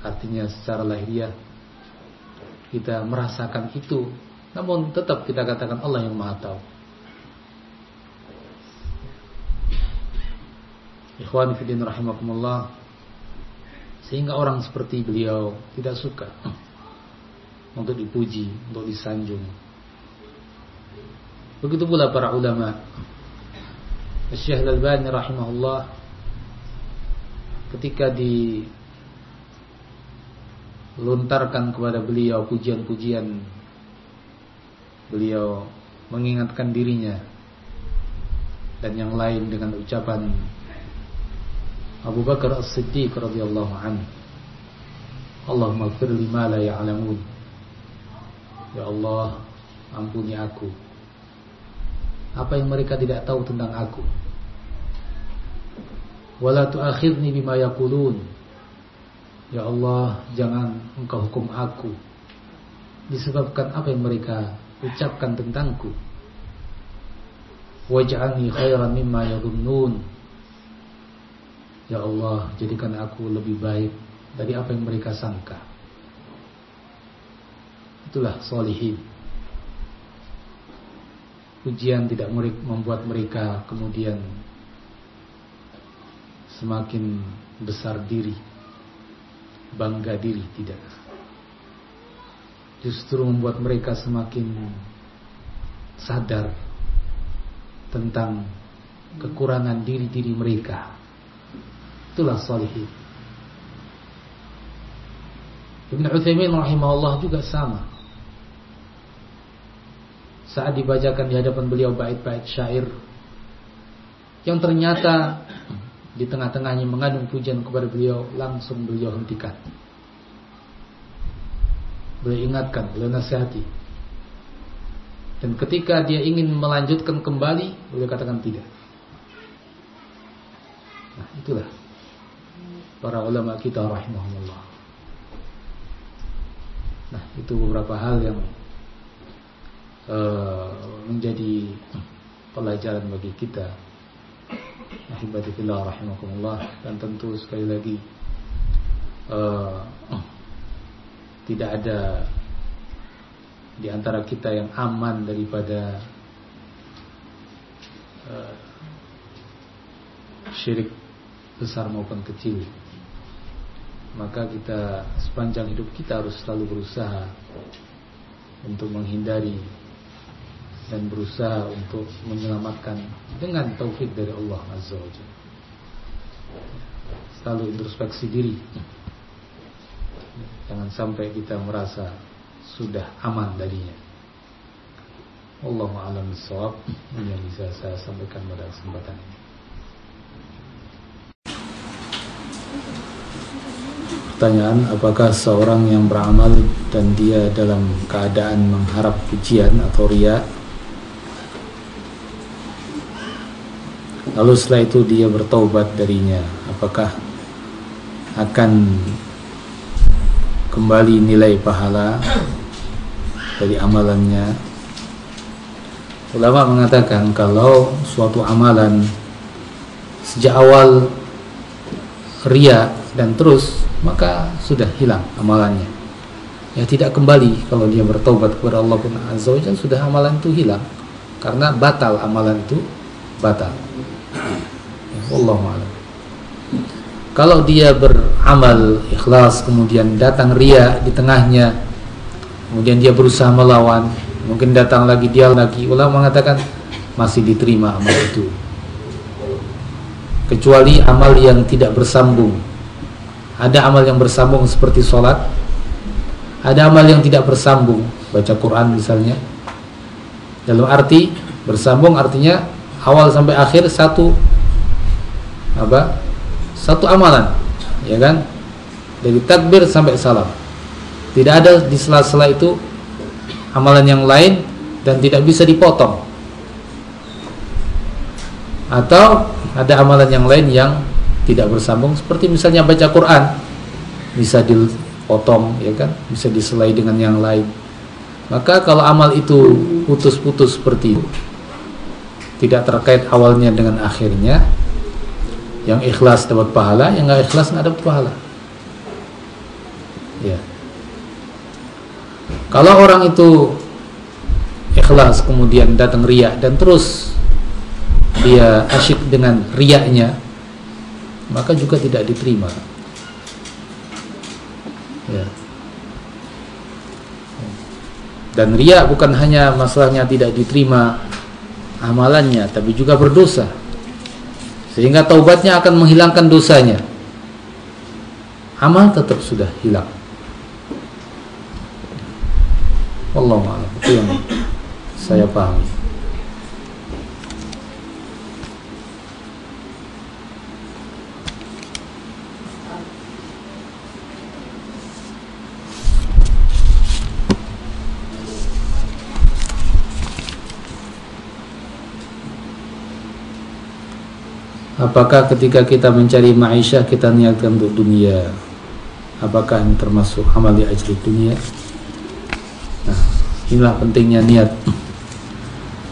Artinya secara lahiriah kita merasakan itu, namun tetap kita katakan Allah yang Maha tahu. Ikhwan fillah rahimakumullah, sehingga orang seperti beliau tidak suka untuk dipuji, untuk disanjung. Begitu pula para ulama. Syaikh Al-Albani rahimahullah ketika dilontarkan kepada beliau pujian-pujian, beliau mengingatkan dirinya dan yang lain dengan ucapan Abu Bakar As-Siddiq radhiyallahu anhu, Allahumma ighfir li ma la ya'lamun. Ya Allah, ampuni aku apa yang mereka tidak tahu tentang aku. Wala tu'akhidni bima yaqulun. Ya Allah, jangan engkau hukum aku disebabkan apa yang mereka ucapkan tentangku. Waj'alni khairan mimma yadhunnun. Ya Allah, jadikan aku lebih baik dari apa yang mereka sangka. Itulah sholihin. Pujian tidak membuat mereka kemudian semakin besar diri, bangga diri, tidak. Justru membuat mereka semakin sadar tentang kekurangan diri-diri mereka. Itulah sholihin. Ibnu Utsaimin rahimahullah juga sama. Saat dibacakan di hadapan beliau bait-bait syair yang ternyata di tengah-tengahnya mengandung pujian kepada beliau, langsung beliau hentikan. Beliau ingatkan, beliau nasihati. Dan ketika dia ingin melanjutkan kembali, beliau katakan tidak. Nah, itulah para ulama kita rahimahumullah. Nah, itu beberapa hal yang menjadi pelajaran bagi kita. Ahibati fillah rahimakumullah. Dan tentu sekali lagi uh, tidak ada di antara kita yang aman daripada uh, syirik besar maupun kecil. Maka kita sepanjang hidup kita harus selalu berusaha untuk menghindari dan berusaha untuk menyelamatkan dengan taufik dari Allah Azza wa Jalla. Selalu introspeksi diri, jangan sampai kita merasa sudah aman darinya. Wallahu a'lam bissawab. Ini yang bisa saya sampaikan pada kesempatan ini. Pertanyaan, apakah seorang yang beramal dan dia dalam keadaan mengharap pujian atau riya, lalu setelah itu dia bertaubat darinya, apakah akan kembali nilai pahala dari amalannya? Ulama mengatakan kalau suatu amalan sejak awal riya dan terus, maka sudah hilang amalannya. Ya, tidak kembali. Kalau dia bertaubat kepada Allah Azza wa Jalla, sudah amalan itu hilang, karena batal amalan itu batal. Wallahu a'lam. kalau dia beramal ikhlas kemudian datang riya di tengahnya, kemudian dia berusaha melawan, mungkin datang lagi dia lagi, ulama mengatakan masih diterima amal itu, kecuali amal yang tidak bersambung. Ada amal yang bersambung seperti sholat, ada amal yang tidak bersambung, baca Quran misalnya. Dalam arti bersambung artinya awal sampai akhir satu apa? Satu amalan, ya kan? Dari takbir sampai salam. Tidak ada di sela-sela itu amalan yang lain dan tidak bisa dipotong. Atau ada amalan yang lain yang tidak bersambung seperti misalnya baca Quran, bisa dipotong, ya kan? Bisa diselai dengan yang lain. Maka kalau amal itu putus-putus seperti itu, tidak terkait awalnya dengan akhirnya, yang ikhlas dapat pahala, yang nggak ikhlas nggak dapat pahala. Ya. Kalau orang itu ikhlas kemudian datang riya dan terus dia asyik dengan riyanya, maka juga tidak diterima. Ya. Dan riya bukan hanya masalahnya tidak diterima amalannya, tapi juga berdosa, sehingga taubatnya akan menghilangkan dosanya. Amal tetap sudah hilang. Wallahu a'lam. Itu yang saya pahami. Apakah ketika kita mencari ma'isyah kita niatkan untuk dunia? Apakah ini termasuk amal di ajli dunia? Nah, inilah pentingnya niat.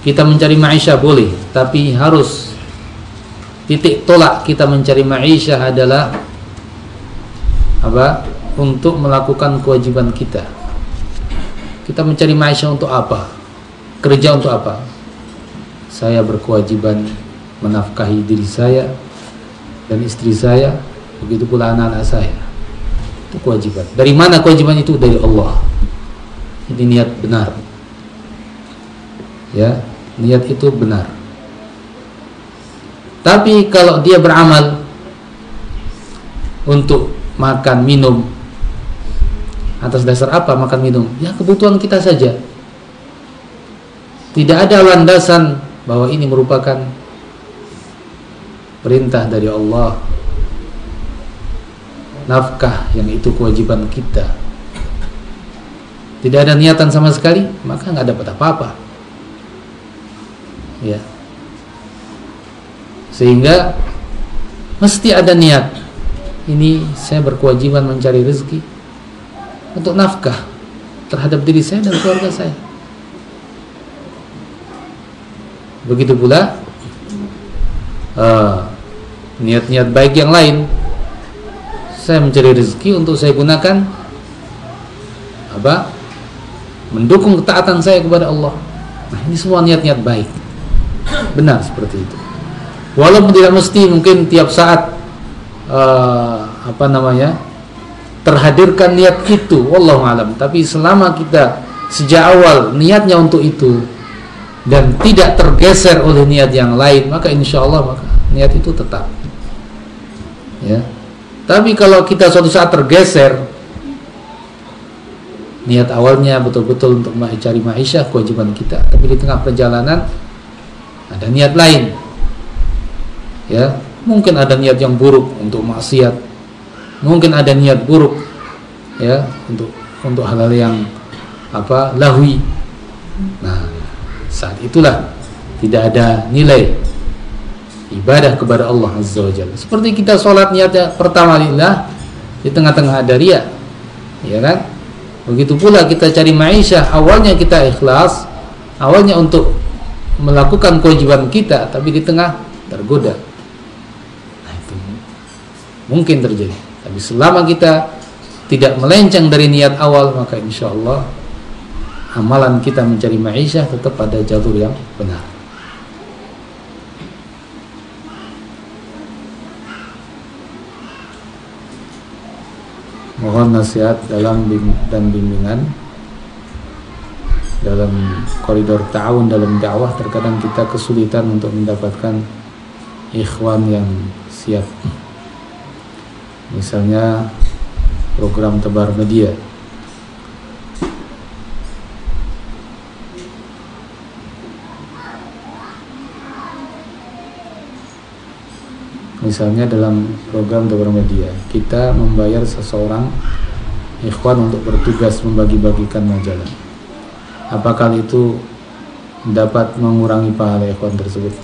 Kita mencari ma'isyah boleh, tapi harus titik tolak kita mencari ma'isyah adalah apa? Untuk melakukan kewajiban kita. Kita mencari ma'isyah untuk apa? Kerja untuk apa? Saya berkewajiban menafkahi diri saya dan istri saya, begitu pula anak-anak saya. Itu kewajiban. Dari mana kewajiban itu? Dari Allah. Ini niat benar. Ya, niat itu benar. Tapi kalau dia beramal untuk makan minum, atas dasar apa makan minum? Ya kebutuhan kita saja. Tidak ada landasan bahwa ini merupakan perintah dari Allah. Nafkah yang itu kewajiban kita, tidak ada niatan sama sekali, maka nggak dapat apa-apa. Ya, sehingga mesti ada niat. Ini saya berkewajiban mencari rezeki untuk nafkah terhadap diri saya dan keluarga saya. Begitu pula uh, niat-niat baik yang lain. Saya mencari rezeki untuk saya gunakan apa? Mendukung ketaatan saya kepada Allah. Nah, ini semua niat-niat baik. Benar seperti itu. Walaupun tidak mesti mungkin tiap saat uh, apa namanya? terhadirkan niat itu, wallahu alam. Tapi selama kita sejak awal niatnya untuk itu dan tidak tergeser oleh niat yang lain, maka insya Allah maka niat itu tetap. Ya. Tapi kalau kita suatu saat tergeser, niat awalnya betul-betul untuk mencari ma'isyah, kewajiban kita, tapi di tengah perjalanan ada niat lain. Ya, mungkin ada niat yang buruk untuk maksiat, mungkin ada niat buruk ya untuk untuk hal-hal yang apa? Lahwi. Nah, saat itulah tidak ada nilai ibadah kepada Allah Azza wa Jalla. Seperti kita sholat niatnya pertama lillah, di tengah-tengah ada riya, ya kan? Begitu pula kita cari ma'isyah, awalnya kita ikhlas, awalnya untuk melakukan kewajiban kita, tapi di tengah tergoda. Nah, itu mungkin terjadi. Tapi selama kita tidak melenceng dari niat awal, maka insya Allah amalan kita mencari ma'isyah tetap pada jalur yang benar. Mohon nasihat dalam bim dan bimbingan dalam koridor ta'awun dalam dakwah. Terkadang kita kesulitan untuk mendapatkan ikhwan yang siap. Misalnya program tebar media. Misalnya dalam program tebar media, kita membayar seseorang ikhwan untuk bertugas membagi-bagikan majalah. Apakah itu dapat mengurangi pahala ikhwan tersebut?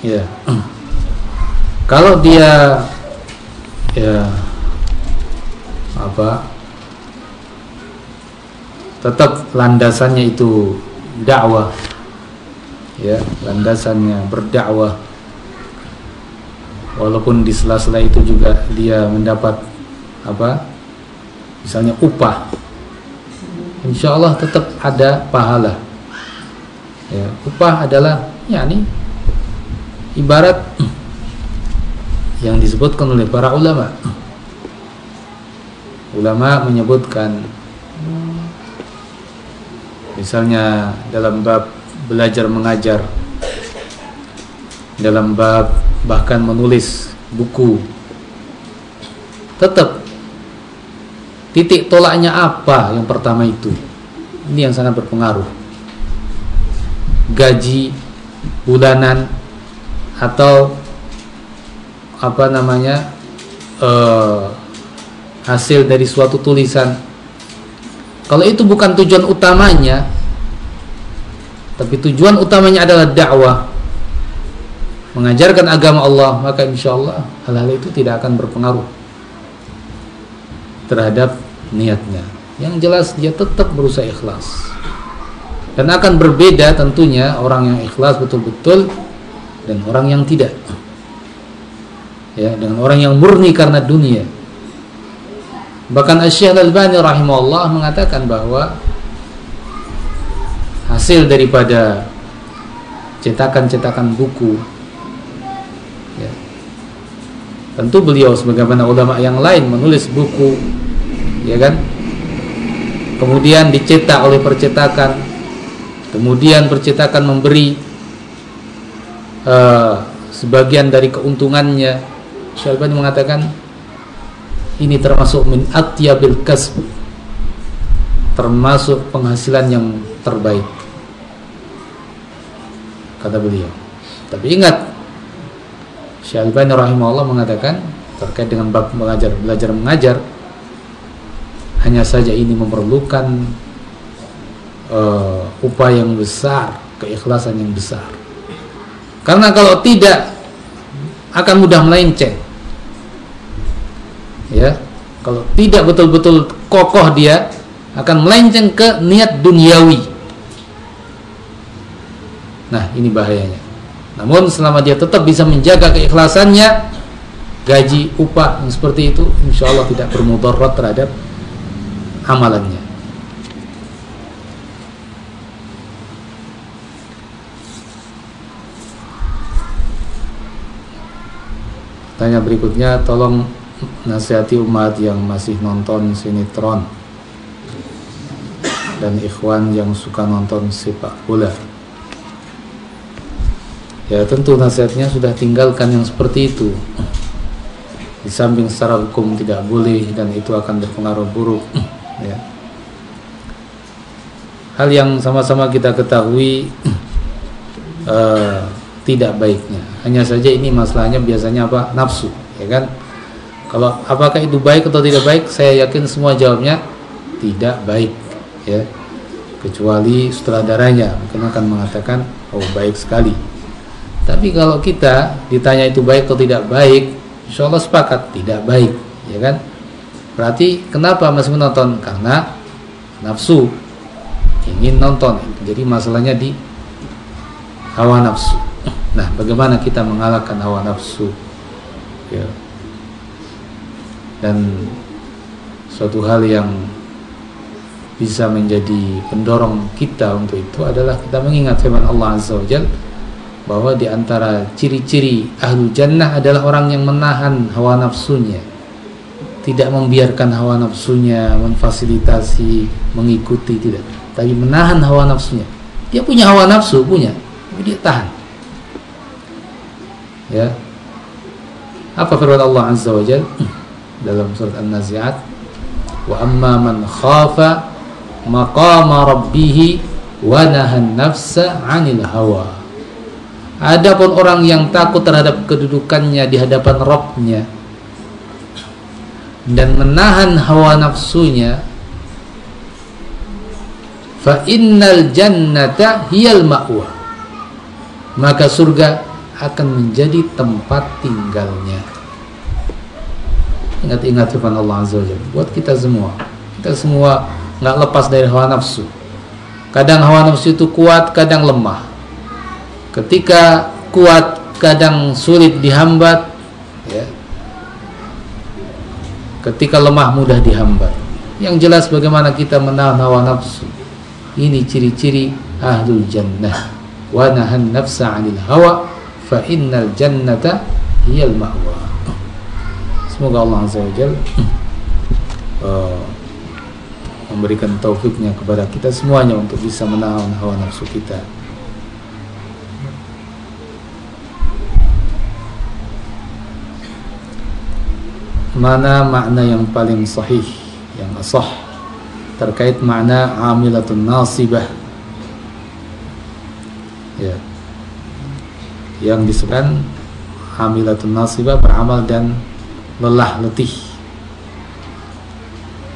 Ya, kalau dia ya apa, tetap landasannya itu dakwah. Ya, landasannya berdakwah, walaupun di sela-sela itu juga dia mendapat apa, misalnya upah, insya Allah tetap ada pahala. Ya, upah adalah yakni ibarat yang disebutkan oleh para ulama. Ulama menyebutkan, misalnya dalam bab belajar mengajar, dalam bab bahkan menulis buku, tetap titik tolaknya apa? Yang pertama itu, ini yang sangat berpengaruh, gaji bulanan atau apa namanya uh, hasil dari suatu tulisan. Kalau itu bukan tujuan utamanya, tapi tujuan utamanya adalah dakwah, mengajarkan agama Allah, maka insya Allah hal-hal itu tidak akan berpengaruh terhadap niatnya. Yang jelas dia tetap berusaha ikhlas. Dan akan berbeda tentunya orang yang ikhlas betul-betul dan orang yang tidak. Ya, dengan orang yang murni karena dunia. Bahkan Syaikh Al-Albani rahimahullah mengatakan bahwa hasil daripada cetakan-cetakan buku, ya, tentu beliau sebagaimana ulama yang lain menulis buku, ya kan, kemudian dicetak oleh percetakan, kemudian percetakan memberi uh, sebagian dari keuntungannya. Syalbani mengatakan ini termasuk min atyabil kasb, termasuk penghasilan yang terbaik, kata beliau. Tapi ingat, Syaikh bin Nur rahimahullah mengatakan terkait dengan bab belajar belajar mengajar, hanya saja ini memerlukan uh, upaya yang besar, keikhlasan yang besar. Karena kalau tidak akan mudah melenceng. Ya, kalau tidak betul-betul kokoh dia akan melenceng ke niat duniawi. Nah, ini bahayanya. Namun selama dia tetap bisa menjaga keikhlasannya, gaji, upah yang seperti itu insya Allah tidak bermudarat terhadap amalannya. Tanya berikutnya, tolong nasihati umat yang masih nonton sinetron dan ikhwan yang suka nonton sepak bola. Ya, tentu nasihatnya sudah tinggalkan yang seperti itu. Di samping secara hukum tidak boleh dan itu akan berpengaruh buruk, ya. Hal yang sama-sama kita ketahui uh, tidak baiknya. Hanya saja ini masalahnya biasanya apa? Nafsu, ya kan? Kalau apakah itu baik atau tidak baik, saya yakin semua jawabnya tidak baik, ya. Kecuali sutradaranya mungkin akan mengatakan oh baik sekali. Tapi kalau kita ditanya itu baik atau tidak baik, insya Allah sepakat tidak baik, ya kan? Berarti kenapa masih menonton? Karena nafsu, ingin nonton. Jadi masalahnya di hawa nafsu. Nah, bagaimana kita mengalahkan hawa nafsu? Ya. Dan suatu hal yang bisa menjadi pendorong kita untuk itu adalah kita mengingat firman Allah Azza wa Jalla, bahwa diantara ciri-ciri ahlu jannah adalah orang yang menahan hawa nafsunya. tidak membiarkan hawa nafsunya memfasilitasi, mengikuti, tidak, tapi menahan hawa nafsunya. Dia punya hawa nafsu, punya, tapi dia tahan. Ya, apa firman Allah Azza wa Jalla dalam surat An-Nazi'at, wa amma man khafa maqama rabbih wa nahan nafsa 'anil hawa. Adapun orang yang takut terhadap kedudukannya di hadapan Rabb-nya dan menahan hawa nafsunya, fa innal jannata hiyal ma'wa, maka surga akan menjadi tempat tinggalnya. Ingat-ingat firman Allah Azza wa Jalla buat kita semua. Kita semua nggak lepas dari hawa nafsu. Kadang hawa nafsu itu kuat, kadang lemah. Ketika kuat, kadang sulit dihambat, ya. Ketika lemah, mudah dihambat. Yang jelas bagaimana kita menahan hawa nafsu. Ini ciri-ciri ahlul jannah. Wa nahan nafsa 'anil hawa fa innal jannata hiyal ma'wa. Semoga Allah Azza wa Jalla uh, memberikan taufiknya kepada kita semuanya untuk bisa menahan hawa nafsu kita. Mana makna yang paling sahih, yang asah terkait makna amilatun nasibah, ya, yang disebutkan amilatun nasibah, beramal dan lelah letih.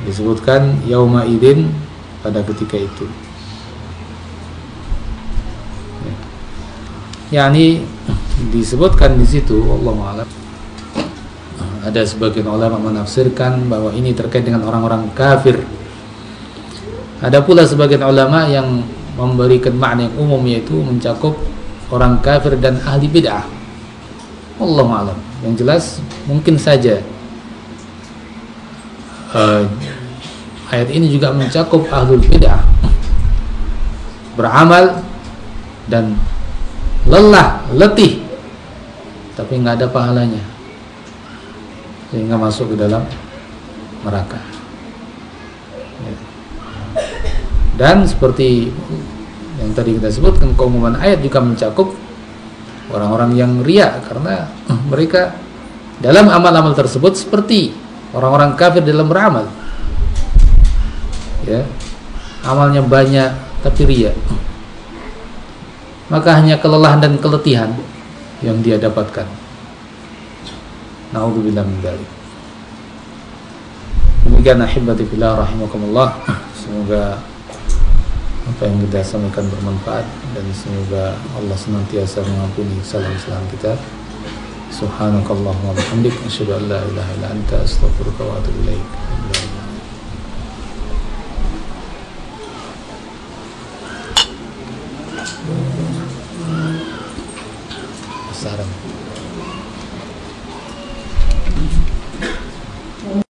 Disebutkan yauma idin, pada ketika itu, ya. Yani disebutkan di situ, wallahu a'lam. Ada sebagian ulama menafsirkan bahwa ini terkait dengan orang-orang kafir. Ada pula sebagian ulama yang memberikan makna yang umum, yaitu mencakup orang kafir dan ahli bid'ah. Wallahu a'lam. Yang jelas mungkin saja uh, ayat ini juga mencakup ahlul bid'ah, beramal dan lelah, letih, tapi nggak ada pahalanya, sehingga masuk ke dalam neraka. Ya. Dan seperti yang tadi kita sebutkan, keumuman ayat juga mencakup orang-orang yang riya, karena mereka dalam amal-amal tersebut seperti orang-orang kafir dalam beramal. Ya. Amalnya banyak tapi riya. Maka hanya kelelahan dan keletihan yang dia dapatkan. Na'udzubillah min dzalik. Demikian ahibati fillah rahimakumullah. Semoga apa yang kita sampaikan bermanfaat, dan semoga Allah senantiasa mengampuni kesalahan-kesalahan kita. Subhanakallahumma wa bihamdika, asyhadu an la ilaha illa anta, astaghfiruka wa atubu ilaik.